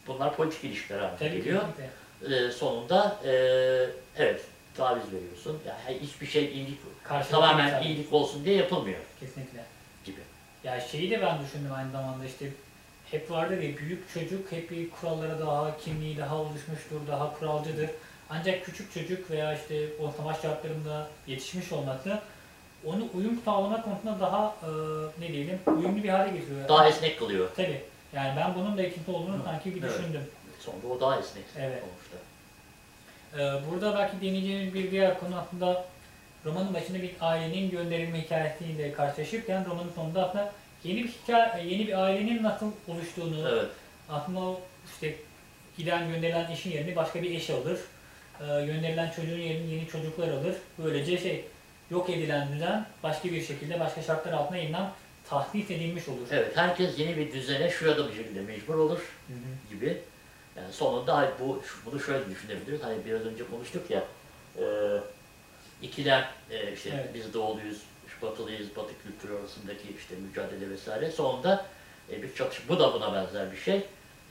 bunlar politik ilişkiler haline geliyor. Ee, sonunda e, evet taviz veriyorsun. Yani hiçbir şey iyilik, karşılıklı tamamen tabii. iyilik olsun diye yapılmıyor. Kesinlikle. Gibi. Ya şeyi de ben düşündüm aynı zamanda işte hep vardır ya büyük çocuk hep bir kurallara daha kimliği daha oluşmuştur, daha kuralcıdır. Ancak küçük çocuk veya işte ortam şartlarında yetişmiş olmakla onu uyum sağlama konusunda daha e, ne diyelim uyumlu bir hale getiriyor. Daha esnek kılıyor. Tabii. Yani ben bunun da ikinci olduğunu Hı. sanki bir evet. düşündüm. Sonunda o daha esnek evet. olmuştu. Ee, burada belki deneyeceğimiz bir diğer konu aslında romanın başında bir ailenin gönderilme hikayesiyle karşılaşırken romanın sonunda aslında yeni bir hikaye, yeni bir ailenin nasıl oluştuğunu evet. aslında işte giden gönderilen eşin yerini başka bir eş alır. Ee, gönderilen çocuğun yerini yeni çocuklar alır. Böylece şey yok edilenlerden başka bir şekilde başka şartlar altına yeniden tahsis edilmiş olur. Evet, herkes yeni bir düzene şurada bir şekilde mecbur olur hı hı. gibi. Yani sonunda bu, bunu şöyle düşünebiliriz, hani biraz önce konuştuk ya, e, ikiler, e, işte evet. biz doğuluyuz, batılıyız, batı kültürü arasındaki işte mücadele vesaire, sonunda e, bir çatışma, bu da buna benzer bir şey.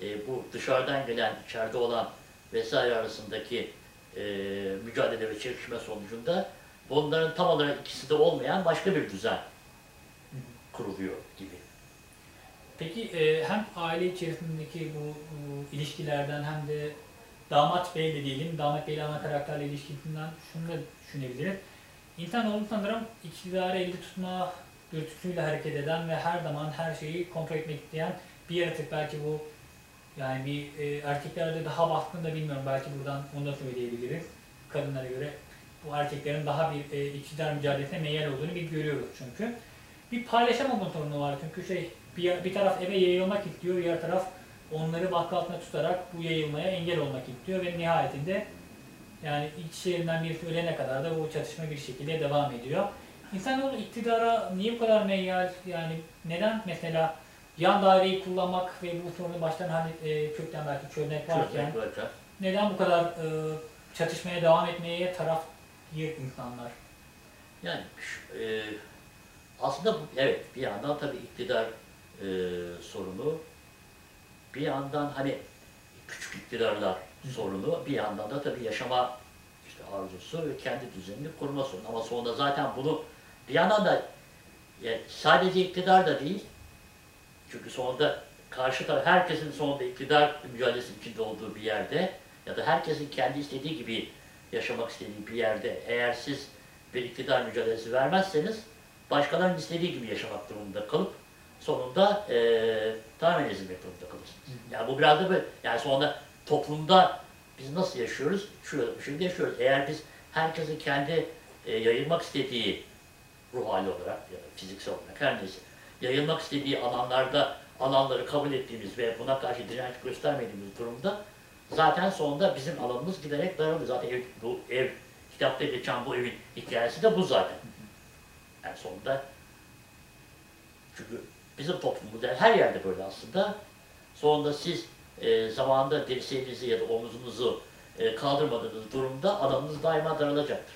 E, bu dışarıdan gelen, içeride olan vesaire arasındaki e, mücadele ve çekişme sonucunda bunların tam olarak ikisi de olmayan başka bir düzen kuruluyor gibi. Peki e, hem aile içerisindeki bu, bu ilişkilerden hem de damat bey de diyelim, damat bey ile ana karakterle ilişkisinden şunu da düşünebiliriz. İnsanoğlu sanırım iktidarı elde tutma dürtüsüyle hareket eden ve her zaman her şeyi kontrol etmek isteyen bir yaratık. Belki bu yani bir e, erkeklerde daha baskın da bilmiyorum, belki buradan onu da söyleyebiliriz. Kadınlara göre bu erkeklerin daha bir e, iktidar mücadelesine meyil olduğunu bir görüyoruz çünkü. Bir paylaşamama sorunu var çünkü şey bir, bir taraf eve yayılmak istiyor, diğer taraf onları baskı altında tutarak bu yayılmaya engel olmak istiyor ve nihayetinde yani iç şehrinden birisi ölene kadar da bu çatışma bir şekilde devam ediyor. İnsanoğlu iktidara niye bu kadar meyal, yani neden mesela yan daireyi kullanmak ve bu sorunu baştan hallet, kökten belki çözmek varken neden bu kadar e, çatışmaya devam etmeye taraf diğer insanlar? Yani e, aslında bu, evet bir yandan tabii iktidar e, sorunu, bir yandan hani küçük iktidarlar Hı. sorunu, bir yandan da tabii yaşama işte arzusu ve kendi düzenini kurma sorunu. Ama sonunda zaten bunu bir yandan da yani sadece iktidar da değil, çünkü sonunda karşı taraf herkesin sonunda iktidar mücadelesi içinde olduğu bir yerde ya da herkesin kendi istediği gibi yaşamak istediği bir yerde eğer siz bir iktidar mücadelesi vermezseniz başkalarının istediği gibi yaşamak durumunda kalıp sonunda ee, tamamen ezilmek durumunda kalırsınız. Yani bu biraz da böyle, yani sonunda toplumda biz nasıl yaşıyoruz? Şu, şimdi yaşıyoruz. Eğer biz herkesin kendi e, yayılmak istediği ruh hali olarak ya da fiziksel olarak her neyse yayılmak istediği alanlarda alanları kabul ettiğimiz ve buna karşı direnç göstermediğimiz durumda zaten sonunda bizim alanımız giderek daralıyor. Zaten ev, bu ev, kitapta geçen bu evin hikayesi de bu zaten. Yani sonunda çünkü bizim toplumumuzda her yerde böyle aslında. Sonunda siz e, zamanında dirseğinizi ya da omuzunuzu e, kaldırmadığınız durumda alanınız daima daralacaktır.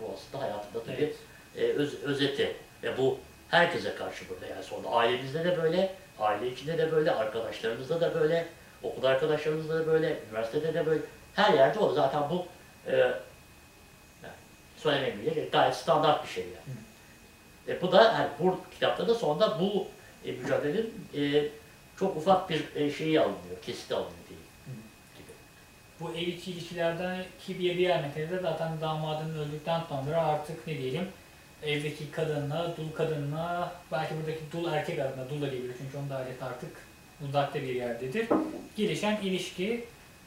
Bu aslında hayatında tabii e, öz, özeti ve bu herkese karşı böyle. Yani sonunda ailenizde de böyle, aile içinde de böyle, arkadaşlarınızda da böyle, okul arkadaşlarınızda da böyle, üniversitede de böyle. Her yerde o zaten bu. E, söylemem bile gayet standart bir şey yani. Hı. E, bu da yani bu kitapta da sonunda bu e, mücadelenin e, çok ufak bir e, şeyi alınıyor, kesit alınıyor değil gibi. Bu ev içi ilişkilerdeki bir diğer meselede zaten damadının öldükten sonra artık ne diyelim evdeki kadınla, dul kadınla, belki buradaki dul erkek arasında dul da geliyor çünkü onun da ailesi artık uzakta bir yerdedir. Gelişen ilişki.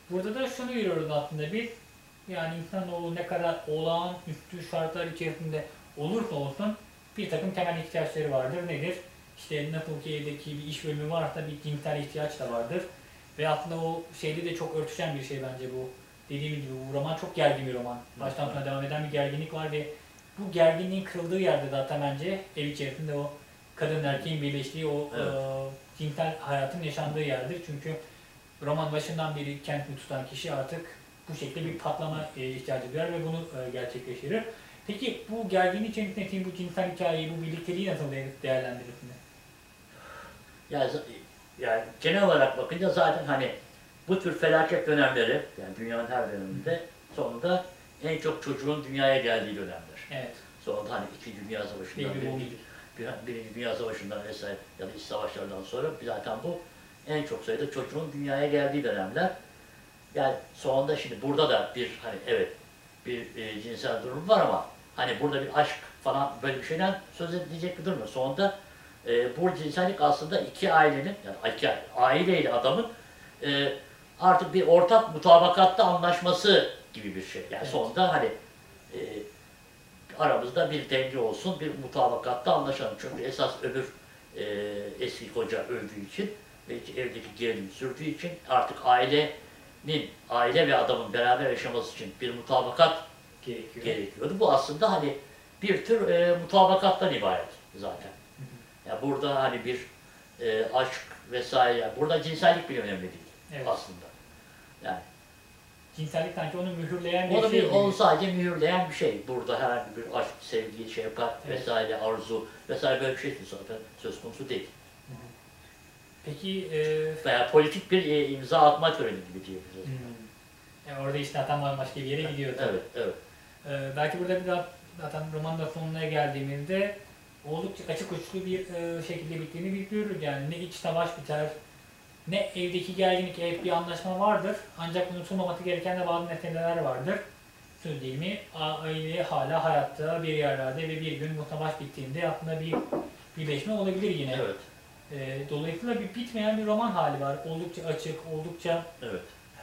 Burada da şunu görüyoruz aslında biz. Yani insanoğlu ne kadar olağanüstü şartlar içerisinde olursa olsun bir takım temel ihtiyaçları vardır. Nedir? İşte nasıl ki evdeki bir iş bölümü varsa bir cinsel ihtiyaç da vardır. Ve aslında o şeyde de çok örtüşen bir şey bence bu. Dediğim gibi bu roman çok gergin bir roman. Baştan sona devam eden bir gerginlik var ve bu gerginliğin kırıldığı yerde zaten bence ev içerisinde o kadın erkeğin birleştiği o evet. e, cinsel hayatın yaşandığı yerdir. Çünkü roman başından beri kendini tutan kişi artık bu şekilde bir patlama e, ihtiyacı duyar ve bunu e, gerçekleştirir. Peki bu gerginliğin içerisindeki bu cinsel hikayeyi, bu birlikteliği nasıl değerlendirirsiniz? Ya, yani genel olarak bakınca zaten hani bu tür felaket dönemleri, yani dünyanın her döneminde sonunda en çok çocuğun dünyaya geldiği dönemdir. Evet. Sonunda hani iki Dünya Savaşı'ndan, birinci, birinci Dünya Savaşı'ndan vesaire ya da iç savaşlardan sonra zaten bu en çok sayıda çocuğun dünyaya geldiği dönemler. Yani sonunda şimdi burada da bir hani evet bir e, cinsel durum var ama hani burada bir aşk falan böyle bir şeyden söz edilecek bir durum var. Sonunda e, bu cinsellik aslında iki ailenin, yani iki aileyle adamın e, artık bir ortak mutabakatta anlaşması gibi bir şey. Yani evet. Sonunda hani e, aramızda bir denge olsun, bir mutabakatta anlaşalım. Çünkü esas öbür e, eski koca öldüğü için ve evdeki gerilim sürdüğü için artık ailenin, aile ve adamın beraber yaşaması için bir mutabakat gerekiyor. gerekiyordu. Bu aslında hani bir tür e, mutabakattan ibaret zaten. Yani burada hani bir e, aşk vesaire, yani burada cinsellik bile önemli değil. Evet. Aslında. Yani cinsellik sanki onu mühürleyen bir onu şey. Onu sadece mühürleyen bir şey. Burada herhangi bir aşk, sevgi, şefkat evet. vesaire, arzu vesaire böyle bir şey zaten söz konusu değil. Hı hı. Peki e... yani politik bir e, imza atma töreni gibi diyebiliriz. Yani orada işte zaten başka bir yere gidiyor. Evet, evet. Ee, belki burada biraz zaten romanın sonuna geldiğimizde oldukça açık uçlu bir e, şekilde bittiğini görürüz. Yani ne iç savaş biter, ne evdeki gerginlik, ev bir anlaşma vardır, ancak unutulmaması gereken de bazı meseleler vardır. Söz değil mi? Aile hala hayatta bir yerlerde ve bir gün bu savaş bittiğinde aslında bir birleşme olabilir yine. Evet. E, dolayısıyla bir bitmeyen bir roman hali var. Oldukça açık, oldukça evet.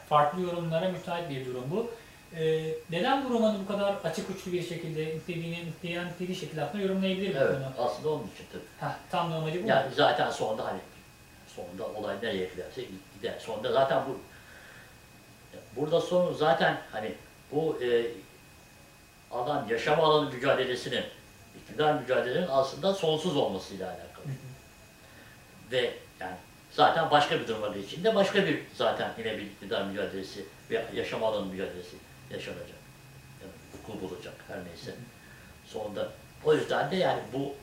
farklı yorumlara müsait bir durum bu. E, neden bu romanı bu kadar açık uçlu bir şekilde istediğini, isteyen istediği şekilde aslında yorumlayabilir evet, bunu? Aslında onun için tabii. Heh, tam da amacı bu. Yani mu? Zaten sonunda hani sonunda olay nereye giderse gider. Sonunda zaten bu burada sonu zaten hani bu e, adam yaşam alanı mücadelesinin, iktidar mücadelesinin aslında sonsuz olmasıyla alakalı. Ve yani zaten başka bir durumda içinde başka bir zaten yine bir iktidar mücadelesi ve yaşam alanı mücadelesi yaşanacak. Yani hukuk bulacak her neyse. Sonunda o yüzden de yani bu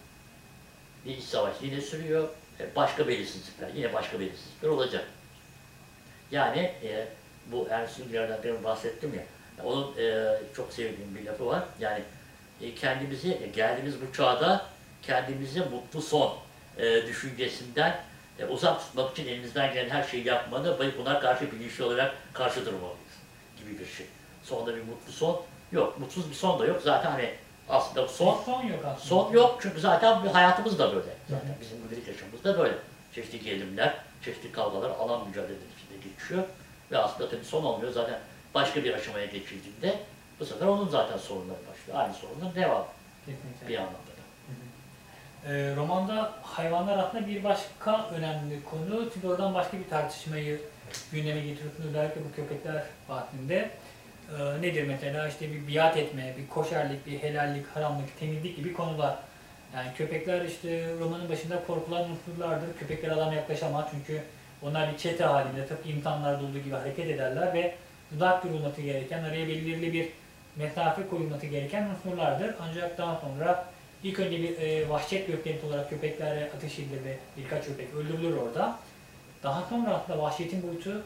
bir iç savaş yine sürüyor. Başka belirsizlikler, yine başka belirsizlikler olacak. Yani e, bu Ernst Jünger'den benim bahsettim ya, onun e, çok sevdiğim bir lafı var. Yani e, kendimizi, geldiğimiz bu çağda kendimizi mutlu son e, düşüncesinden e, uzak tutmak için elimizden gelen her şeyi yapmalı ve buna karşı bilinçli olarak karşı durmalıyız gibi bir şey. Sonunda bir mutlu son yok, mutsuz bir son da yok. Zaten hani aslında son, son yok aslında. Son yok çünkü zaten hayatımız da böyle. Zaten bizim gündelik yaşamımız da böyle. Çeşitli gerilimler, çeşitli kavgalar, alan mücadeleleri içinde geçiyor. Ve aslında tabii son olmuyor. Zaten başka bir aşamaya geçildiğinde bu sefer onun zaten sorunları başlıyor. Aynı sorunlar devam. Kesinlikle. Bir anlamda da. Hı hı. E, romanda hayvanlar aslında bir başka önemli konu. Çünkü oradan başka bir tartışmayı gündeme getiriyorsunuz. Özellikle bu köpekler vaktinde. Ee, nedir mesela işte bir biat etme, bir koşerlik, bir helallik, haramlık, temizlik gibi konular. Yani köpekler işte romanın başında korkulan unsurlardır. Köpekler adam yaklaşamaz çünkü onlar bir çete halinde tıpkı imtihanlarda olduğu gibi hareket ederler ve dudak durulması gereken, araya belirli bir mesafe koyulması gereken unsurlardır. Ancak daha sonra ilk önce bir e, vahşet gökdelen olarak köpeklere ateş edilir ve birkaç köpek öldürülür orada. Daha sonra aslında vahşetin boyutu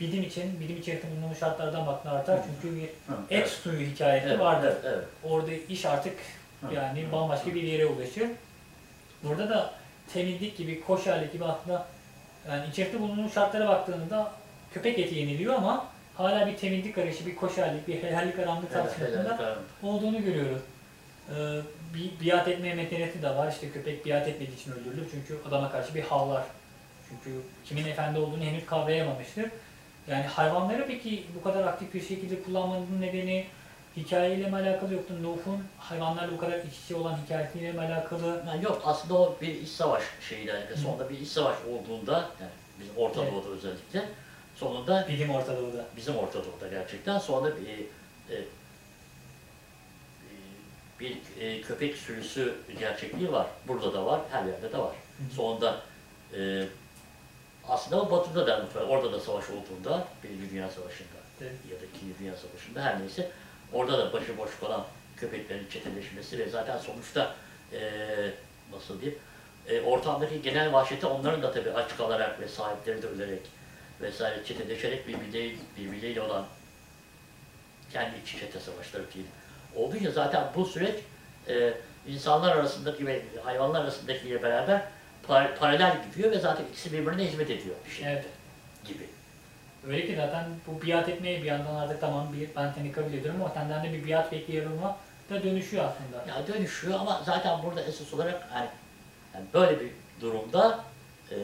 bilim için, bilim içerisinde bulunan şartlardan baktığında artar çünkü bir et suyu hikayesi evet, vardır. Evet, evet. Orada iş artık yani bambaşka bir yere ulaşır. Burada da temizlik gibi, koşerlik gibi aslında yani içerisinde bulunan şartlara baktığında köpek eti yeniliyor ama hala bir temizlik arayışı, bir koşerlik, bir helallik aramlık tartışmasında evet, olduğunu görüyoruz. Ee, bir biat etme meselesi de var. İşte köpek biat etmediği için öldürülür çünkü adama karşı bir havlar. Çünkü kimin efendi olduğunu henüz kavrayamamıştır. Yani hayvanları peki bu kadar aktif bir şekilde kullanmanın nedeni hikayeyle mi alakalı yoktu Nuh'un hayvanlarla bu kadar iç içe olan hikayesiyle mi alakalı? Yani yok, aslında o bir iç savaş şeyiyle alakalı. Sonunda bir iç savaş olduğunda, yani bizim Orta Doğu'da evet. özellikle, sonunda... Bilim Orta Doğu'da. Bizim Orta Doğu'da gerçekten. Sonra bir, e, bir e, köpek sürüsü gerçekliği var. Burada da var, her yerde de var. Hı. Sonunda e, aslında Batı'da da, orada da savaş olduğunda, Birinci Dünya Savaşı'nda evet. ya da İkinci Dünya Savaşı'nda her neyse, orada da başıboş kalan köpeklerin çeteleşmesi ve zaten sonuçta e, nasıl diyeyim, e, ortamdaki genel vahşeti onların da tabii aç kalarak ve sahipleri de ölerek vesaire çeteleşerek birbirleriyle, birbirleriyle olan kendi iç çete savaşları değil. Olduğu için zaten bu süreç e, insanlar arasındaki ve hayvanlar arasındakiyle beraber par paralel gidiyor ve zaten ikisi birbirine hizmet ediyor. Şey evet. gibi. Öyle ki zaten bu biat etmeye bir yandan artık tamam bir ben seni kabul ediyorum ama senden de bir biat bekliyorum'a da dönüşüyor aslında. Ya dönüşüyor ama zaten burada esas olarak yani, yani böyle bir durumda e,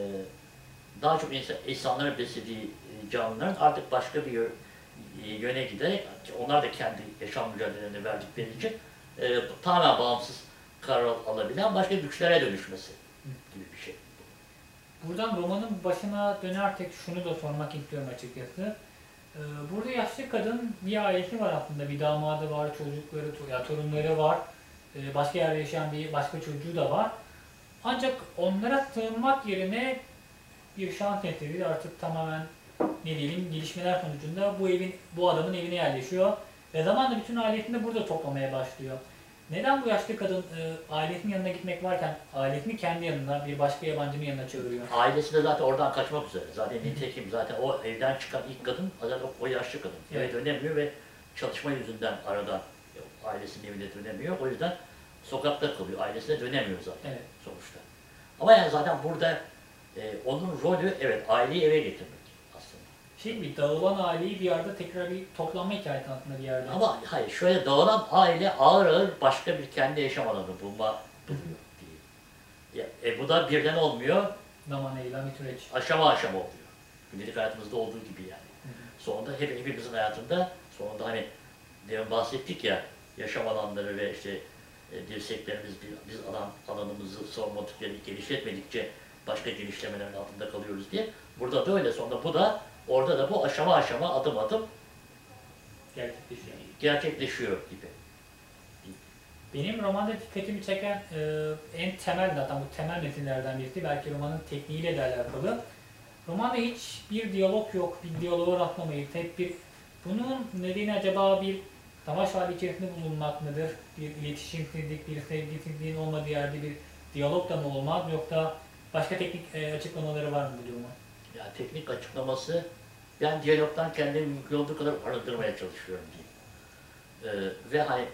daha çok insan, insanların beslediği canlıların artık başka bir yöne giderek onlar da kendi yaşam mücadelelerini verdikleri için e, tamamen bağımsız karar alabilen başka güçlere dönüşmesi gibi bir şey. Buradan romanın başına dönersek şunu da sormak istiyorum açıkçası. Ee, burada yaşlı kadın bir ailesi var aslında, bir damadı var, çocukları, ya torunları var, ee, başka yerde yaşayan bir başka çocuğu da var. Ancak onlara sığınmak yerine bir şans eseri artık tamamen ne diyelim gelişmeler sonucunda bu evin, bu adamın evine yerleşiyor ve zamanla bütün ailesini de burada toplamaya başlıyor. Neden bu yaşlı kadın e, ailesinin yanına gitmek varken ailesini kendi yanına bir başka yabancının yanına çağırıyor? Ailesi de zaten oradan kaçmak üzere. Zaten nitekim zaten o evden çıkan ilk kadın zaten o, o yaşlı kadın. Evet. Eve dönemiyor ve çalışma yüzünden arada ailesinin evine dönemiyor. O yüzden sokakta kalıyor. Ailesine dönemiyor zaten evet. sonuçta. Ama yani zaten burada e, onun rolü evet aileyi eve getirmek aslında. Şey gibi dağılan aileyi bir yerde tekrar bir toplanma hikayesi aslında bir yerde. Ama hayır şöyle dağılan aile ağır ağır başka bir kendi yaşam alanı bulma buluyor diye. Ya, e, bu da birden olmuyor. Zaman eylemi süreç. Aşama aşama oluyor. Gündelik hayatımızda olduğu gibi yani. Hı hı. Sonunda hep, hepimizin hayatında sonunda hani demin bahsettik ya yaşam alanları ve işte e, dirseklerimiz biz alan alanımızı sormadık yani genişletmedikçe başka genişlemelerin altında kalıyoruz diye. Burada da öyle sonunda bu da orada da bu aşama aşama adım adım gerçekleşiyor, gerçekleşiyor gibi. Benim romanda dikkatimi çeken e, en temel zaten bu temel metinlerden birisi belki romanın tekniğiyle de alakalı. Romanda hiç bir diyalog yok, bir diyaloğa rastlamayız. Hep bir bunun nedeni acaba bir savaş hali içerisinde bulunmak mıdır? Bir iletişimsizlik, bir sevgisizliğin olmadığı yerde bir diyalog da mı olmaz yoksa başka teknik e, açıklamaları var mı bu duruma? Yani teknik açıklaması, ben diyalogdan kendimi mümkün olduğu kadar arındırmaya çalışıyorum diyeyim. Ee, ve hani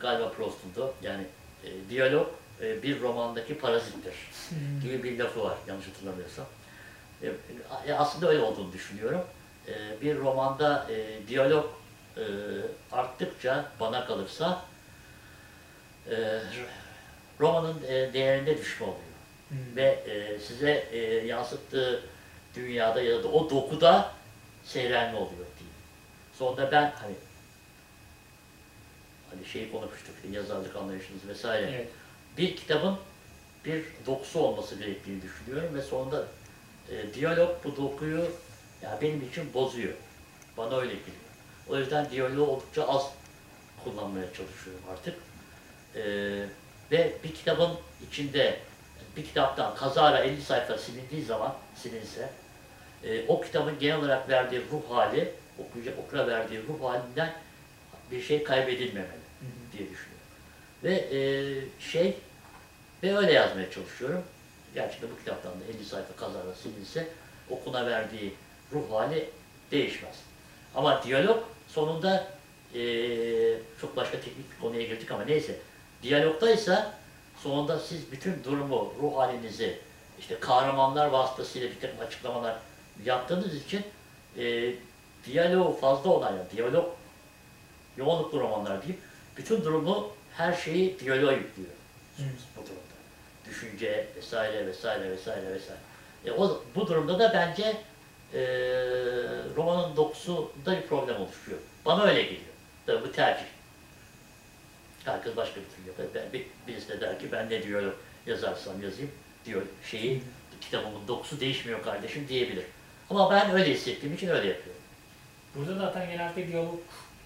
galiba Proust'un yani e, diyalog e, bir romandaki parazittir gibi bir lafı var yanlış hatırlamıyorsam. E, aslında öyle olduğunu düşünüyorum. E, bir romanda e, diyalog e, arttıkça bana kalırsa e, romanın e, değerinde düşme oluyor. Hmm. Ve e, size e, yansıttığı dünyada ya da o dokuda seyrenme oluyor diyeyim. Sonra ben hani, hani şeyi konuşmuştuk, yazarlık anlayışınız vesaire. Evet. Bir kitabın bir dokusu olması gerektiğini düşünüyorum ve sonunda e, diyalog bu dokuyu yani benim için bozuyor. Bana öyle geliyor. O yüzden diyaloğu oldukça az kullanmaya çalışıyorum artık. E, ve bir kitabın içinde bir kitaptan kazara elli sayfa silindiği zaman, silinse, e, o kitabın genel olarak verdiği ruh hali, okuyacak okura verdiği ruh halinden bir şey kaybedilmemeli hı hı. diye düşünüyorum. Ve e, şey, ve öyle yazmaya çalışıyorum. Gerçekten bu kitaptan da elli sayfa kazara silinse, okuna verdiği ruh hali değişmez. Ama diyalog sonunda, e, çok başka teknik bir konuya girdik ama neyse, diyalogdaysa, sonunda siz bütün durumu, ruh halinizi, işte kahramanlar vasıtasıyla bir takım açıklamalar yaptığınız için e, diyalog fazla olan, yani diyalog yoğunluklu romanlar diyeyim, bütün durumu, her şeyi diyaloğa yüklüyor hmm. bu durumda. Düşünce vesaire vesaire vesaire vesaire. E, o, bu durumda da bence e, e, romanın dokusunda bir problem oluşuyor. Bana öyle geliyor. Tabii bu tercih. Herkes başka bir türlü yapar. Ben, birisi de der ki ben ne diyorum, yazarsam yazayım diyor şeyi, kitabımın dokusu değişmiyor kardeşim diyebilir. Ama ben öyle hissettiğim için öyle yapıyorum. Burada zaten genelde diyalog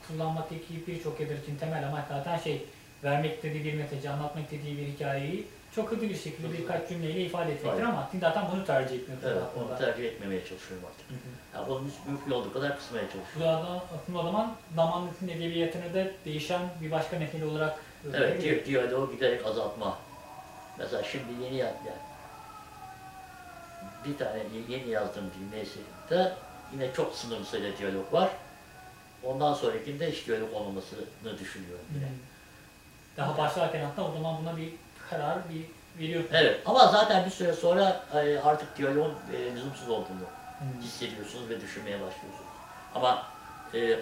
kullanmaktaki birçok eder için temel ama zaten şey, vermek istediği bir mesajı, anlatmak istediği bir hikayeyi çok hızlı bir şekilde Hızlı. birkaç cümleyle ifade etmektir ama zaten bunu tercih etmiyorum. Evet, bunu tercih etmemeye çalışıyorum artık. Yani bunun mümkün olduğu kadar kısmaya çalışıyorum. Bu da o zaman Naman'ın edebiyatını da değişen bir başka mesele olarak... Evet, diyor, diyor, o giderek azaltma. Mesela şimdi yeni yani bir tane yeni yazdığım cümlesinde yine çok sınırlı sayıda diyalog var. Ondan sonrakinde hiç diyalog olmamasını düşünüyorum yine. Hı hı. Daha başlarken hatta o zaman buna bir karar bir veriyor. Evet ama zaten bir süre sonra artık diyalogun lüzumsuz olduğunu hı. hissediyorsunuz ve düşünmeye başlıyorsunuz. Ama e,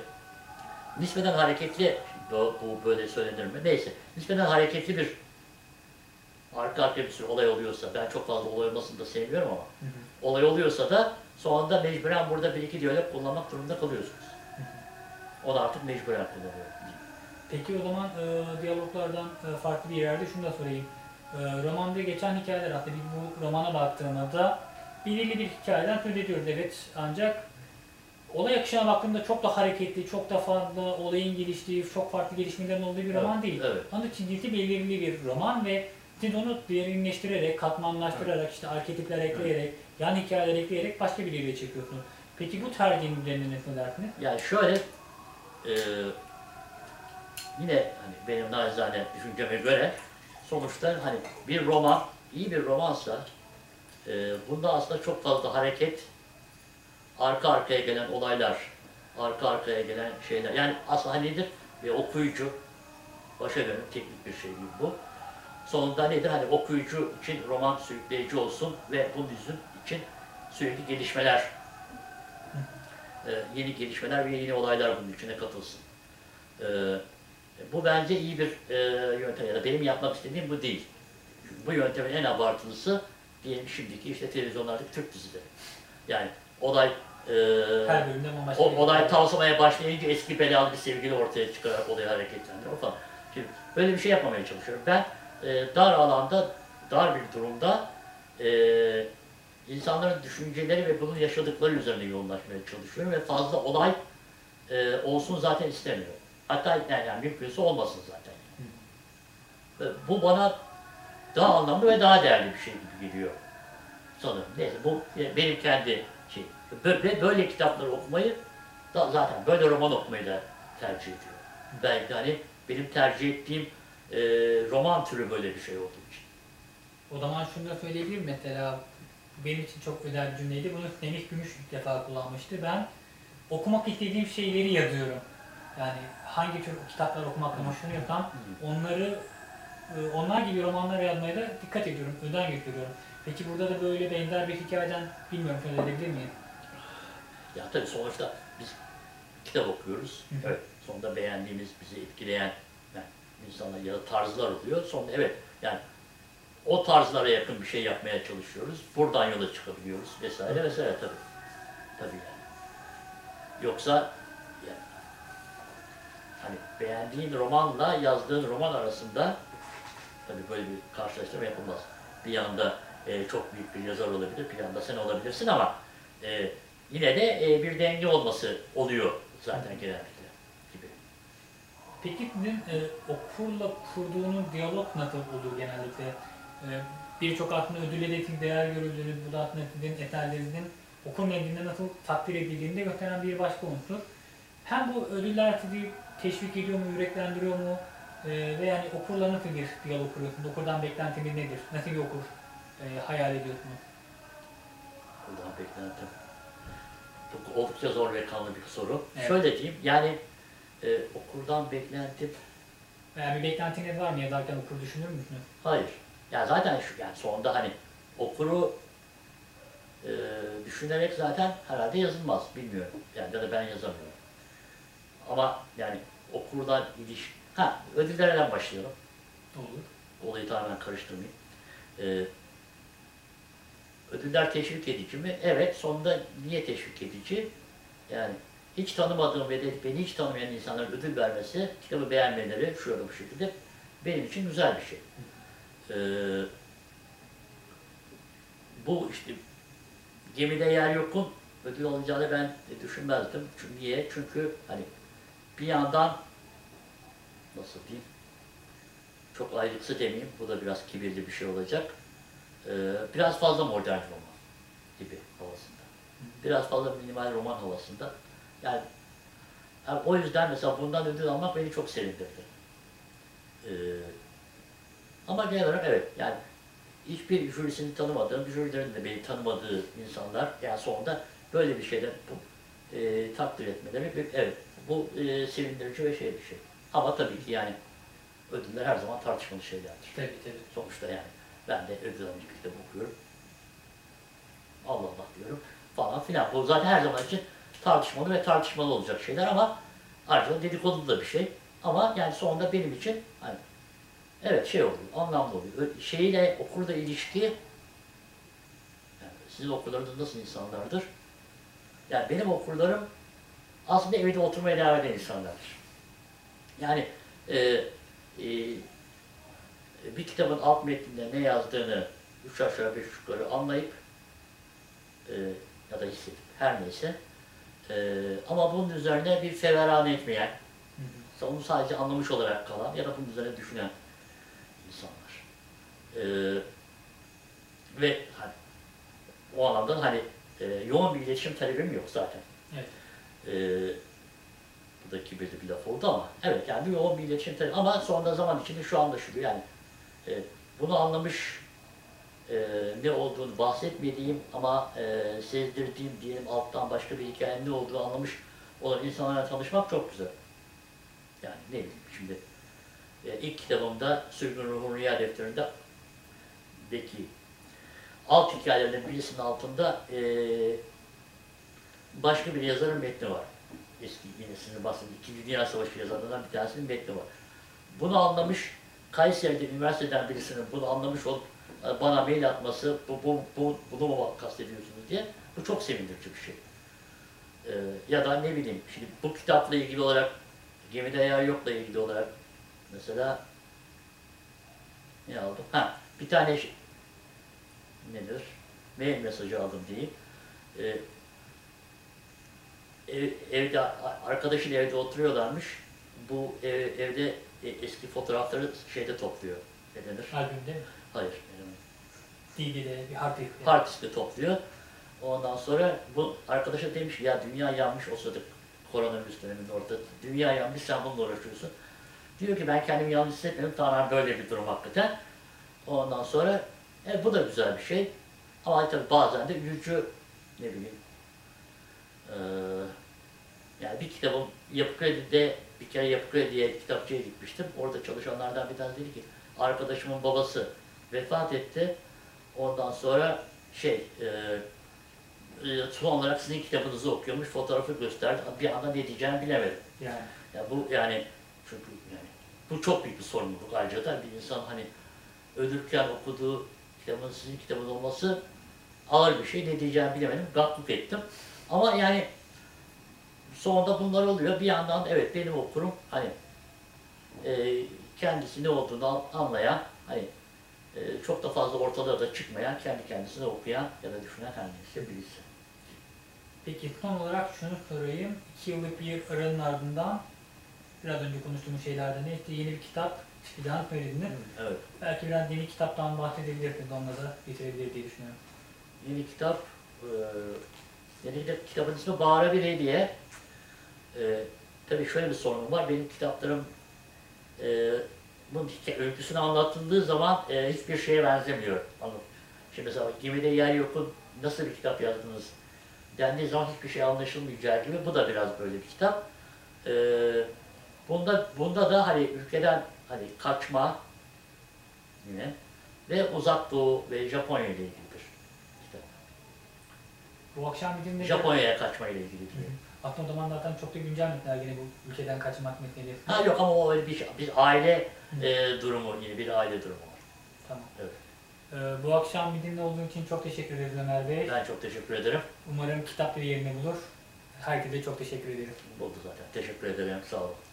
nispeten hareketli, bu böyle söylenir mi? Neyse, nispeten hareketli bir arka arkaya bir sürü olay oluyorsa, ben çok fazla olay olmasını da sevmiyorum ama hı hı. olay oluyorsa da sonunda mecburen burada bir iki diyalog kullanmak durumunda kalıyorsunuz. Hı hı. Onu artık mecburen kullanıyorum. Peki o zaman e, diyaloglardan e, farklı bir yerde şunu da sorayım. E, romanda geçen hikayeler aslında bu romana baktığımızda belirli bir hikayeden söz ediyoruz evet ancak olay akışına baktığımda çok da hareketli, çok da fazla olayın geliştiği, çok farklı gelişmelerin olduğu bir roman evet, değil. Evet. Onun çizgisi belirli bir roman ve siz onu derinleştirerek, katmanlaştırarak, evet. işte arketipler ekleyerek, evet. yan hikayeler ekleyerek başka bir yere çekiyorsunuz. Peki bu tercihin üzerine ne dersiniz? Yani şöyle, e, yine hani benim naçizane düşünceme göre sonuçta hani bir roman, iyi bir romansa e, bunda aslında çok fazla hareket, arka arkaya gelen olaylar, arka arkaya gelen şeyler, yani aslında nedir? Ve okuyucu, başa dönüp teknik bir şey değil bu. Sonunda nedir? Hani okuyucu için roman sürükleyici olsun ve bunun için sürekli gelişmeler, e, yeni gelişmeler ve yeni olaylar bunun içine katılsın. E, bu bence iyi bir e, yöntem ya da benim yapmak istediğim bu değil. Çünkü bu yöntemin en abartılısı diyelim şimdiki işte televizyonlardaki Türk dizileri. Yani olay e, o, olay tavsamaya başlayınca eski belalı bir sevgili ortaya çıkarak olayı hareketlendir falan. Şimdi böyle bir şey yapmamaya çalışıyorum. Ben E, dar alanda, dar bir durumda e, insanların düşünceleri ve bunun yaşadıkları üzerine yoğunlaşmaya çalışıyorum ve fazla olay e, olsun zaten istemiyorum. Hatta yani, yani mümkünse olmasın zaten. Hı. E, bu bana daha anlamlı ve daha değerli bir şey gibi geliyor sanırım. Neyse bu e, benim kendi şey. Böyle, böyle kitapları okumayı, da, zaten böyle roman okumayı da tercih ediyorum. Belki hani benim tercih ettiğim E, roman türü böyle bir şey olduğu için. O zaman şunu da söyleyebilirim mesela, benim için çok özel bir cümleydi, bunu Semih Gümüş ilk defa kullanmıştı. Ben okumak istediğim şeyleri yazıyorum. Yani hangi tür kitaplar okumakla hoşlanıyorsam onları, onlar gibi romanlar yazmaya da dikkat ediyorum, özen gösteriyorum. Peki burada da böyle benzer bir hikayeden bilmiyorum, söz edebilir miyim? Ya tabii sonuçta biz kitap okuyoruz, evet. Sonunda beğendiğimiz, bizi etkileyen insanlar ya da tarzlar oluyor. Sonra evet yani o tarzlara yakın bir şey yapmaya çalışıyoruz. Buradan yola çıkabiliyoruz vesaire vesaire tabii. Tabii yani. Yoksa yani hani beğendiğin romanla yazdığın roman arasında tabii böyle bir karşılaştırma yapılmaz. Bir yanda e, çok büyük bir yazar olabilir, bir yanda sen olabilirsin ama e, yine de e, bir denge olması oluyor zaten genelde. Peki sizin e, okurla kurduğunuz diyalog nasıl olur genellikle? E, Birçok aslında ödülle de değer görüldüğünüz, bu da aslında sizin eserlerinizin okur mendilinde nasıl takdir edildiğini de gösteren bir başka unsur. Hem bu ödüller sizi teşvik ediyor mu, yüreklendiriyor mu? E, ve yani okurla nasıl bir diyalog kuruyorsunuz? Okurdan beklentiniz nedir? Nasıl bir okur e, hayal ediyorsunuz? Okurdan beklentim. Bu oldukça zor ve kanlı bir soru. Evet. Şöyle diyeyim, yani Ee, okurdan beklentim... Yani bir beklentiniz var mı? Yazarken okur düşünür müsünüz? Hayır. Ya zaten şu, yani sonunda hani okuru e, düşünerek zaten herhalde yazılmaz. Bilmiyorum. Yani ya da ben yazamıyorum. Ama yani okurdan iliş... Ha, ödüllerden başlayalım. Olur. Olayı tamamen karıştırmayayım. Ee, Ödüller teşvik edici mi? Evet. Sonunda niye teşvik edici? Yani hiç tanımadığım ve de beni hiç tanımayan insanların ödül vermesi, kitabı beğenmeleri şöyle bu şekilde benim için güzel bir şey. Ee, bu işte Gemide Yer Yok'un ödül alacağını ben düşünmezdim. Çünkü niye? Çünkü hani bir yandan nasıl diyeyim? Çok ayrıksı demeyeyim. Bu da biraz kibirli bir şey olacak. Ee, biraz fazla modern roman gibi havasında. Biraz fazla minimal roman havasında. Yani, yani o yüzden mesela bundan ödül almak beni çok sevindirdi. Ee, ama genel olarak evet, yani hiçbir jürisini tanımadığım, jürilerin de beni tanımadığı insanlar, yani sonunda böyle bir şeyden e, takdir etmeleri, evet, bu e, sevindirici ve şey bir şey. Ama tabii ki yani ödüller her zaman tartışmalı şeylerdir. Tabii tabii. Sonuçta yani ben de ödül alınca bir kitap okuyorum, Allah Allah diyorum falan filan. Bu zaten her zaman için tartışmalı ve tartışmalı olacak şeyler ama ayrıca dedikodu da bir şey. Ama yani sonunda benim için hani evet şey oluyor, anlamlı oluyor. Şeyle okurda ilişki, yani sizin okurlarınız nasıl insanlardır? Yani benim okurlarım aslında evde oturmaya devam eden insanlardır. Yani e, e, bir kitabın alt metninde ne yazdığını üç aşağı beş yukarı anlayıp e, ya da hissedip her neyse e, ama bunun üzerine bir feveran etmeyen, onu sadece anlamış olarak kalan ya da bunun üzerine düşünen insanlar. Ee, ve hani, o anlamda hani e, yoğun bir iletişim talebim yok zaten. Evet. Ee, bu da kibirli bir laf oldu ama evet yani yoğun bir iletişim talebim ama sonra zaman içinde şu anlaşılıyor yani e, bunu anlamış e, ne olduğunu bahsetmediğim ama e, sezdirdiğim diyelim alttan başka bir hikayenin ne olduğunu anlamış olan insanlarla tanışmak çok güzel. Yani ne bileyim şimdi e, ilk kitabımda Sürgün Ruhun Rüya Defteri'ndeki alt hikayelerin birisinin altında e, başka bir yazarın metni var. Eski yenisini bahsettiğim İkinci Dünya Savaşı yazarlarından bir tanesinin metni var. Bunu anlamış, Kayseri'de üniversiteden birisinin bunu anlamış olup bana mail atması, bu, bu, bu, bunu mu kastediyorsunuz diye, bu çok sevindirici bir şey. E, ya da ne bileyim şimdi bu kitapla ilgili olarak Gemide Yer Yok'la ilgili olarak mesela ne aldım? Ha, bir tane şey, nedir? Mail mesajı aldım diyeyim. Ee, ev, evde arkadaşın evde oturuyorlarmış. Bu ev, evde e, eski fotoğrafları şeyde topluyor. Ne denir? Albümde mi? Hayır. D V'de bir hard diskte. Hard diskte topluyor. Ondan sonra bu arkadaşa demiş ya dünya yanmış o sırada. Koronavirüs döneminde ortada. Dünya yanmış, sen bununla uğraşıyorsun. Diyor ki ben kendimi yalnız hissetmedim. Tanrım böyle bir durum hakikaten. Ondan sonra e, bu da güzel bir şey. Ama tabii bazen de üzücü ne bileyim. Ee, yani bir kitabım Yapı Kredi'de bir kere Yapı Kredi'ye kitapçıya gitmiştim. Orada çalışanlardan bir tanesi dedi ki arkadaşımın babası vefat etti. Ondan sonra şey e, son olarak sizin kitabınızı okuyormuş, fotoğrafı gösterdi. Bir anda ne diyeceğimi bilemedim. Yani. Ya bu yani çünkü yani bu çok büyük bir sorumluluk ayrıca da bir insan hani ölürken okuduğu kitabın sizin kitabın olması ağır bir şey. Ne diyeceğimi bilemedim. Gaflık ettim. Ama yani sonunda bunlar oluyor. Bir yandan evet benim okurum hani e, kendisi ne olduğunu anlayan hani Ee, çok da fazla ortalara da çıkmayan, kendi kendisine okuyan ya da düşünen kendisi birisi. Peki son olarak şunu sorayım. İki yıllık bir aranın ardından biraz önce konuştuğumuz şeylerden ne? İşte yeni bir kitap ilan edildiniz. Evet. Belki biraz yeni kitaptan bahsedebilirsiniz, onunla da getirebilir diye düşünüyorum. Yeni kitap, e, yeni kitabın ismi Bağıra Birey diye. E, tabii şöyle bir sorunum var. Benim kitaplarım e, bunun öyküsünü anlatıldığı zaman e, hiçbir şeye benzemiyor. Anladım. Şimdi mesela Gemide Yer Yok'un nasıl bir kitap yazdınız dendiği zaman hiçbir şey anlaşılmayacağı gibi bu da biraz böyle bir kitap. E, bunda bunda da hani ülkeden hani kaçma yine ve Uzak Doğu ve Japonya ile ilgili bir kitap. Bu akşam bir Japonya'ya kaçma ile ilgili. Aslında o zaman zaten çok da güncel metneler gene bu ülkeden kaçmak metneleri. Ha yok ama o öyle bir şey. Bir aile e, durumu yine bir aile durumu var. Tamam. Evet. Ee, Bu akşam bizimle olduğun için çok teşekkür ederiz Ömer Bey. Ben çok teşekkür ederim. Umarım kitap bir yerini bulur. Herkese çok teşekkür ederim. Buldu zaten. Teşekkür ederim. Sağ olun.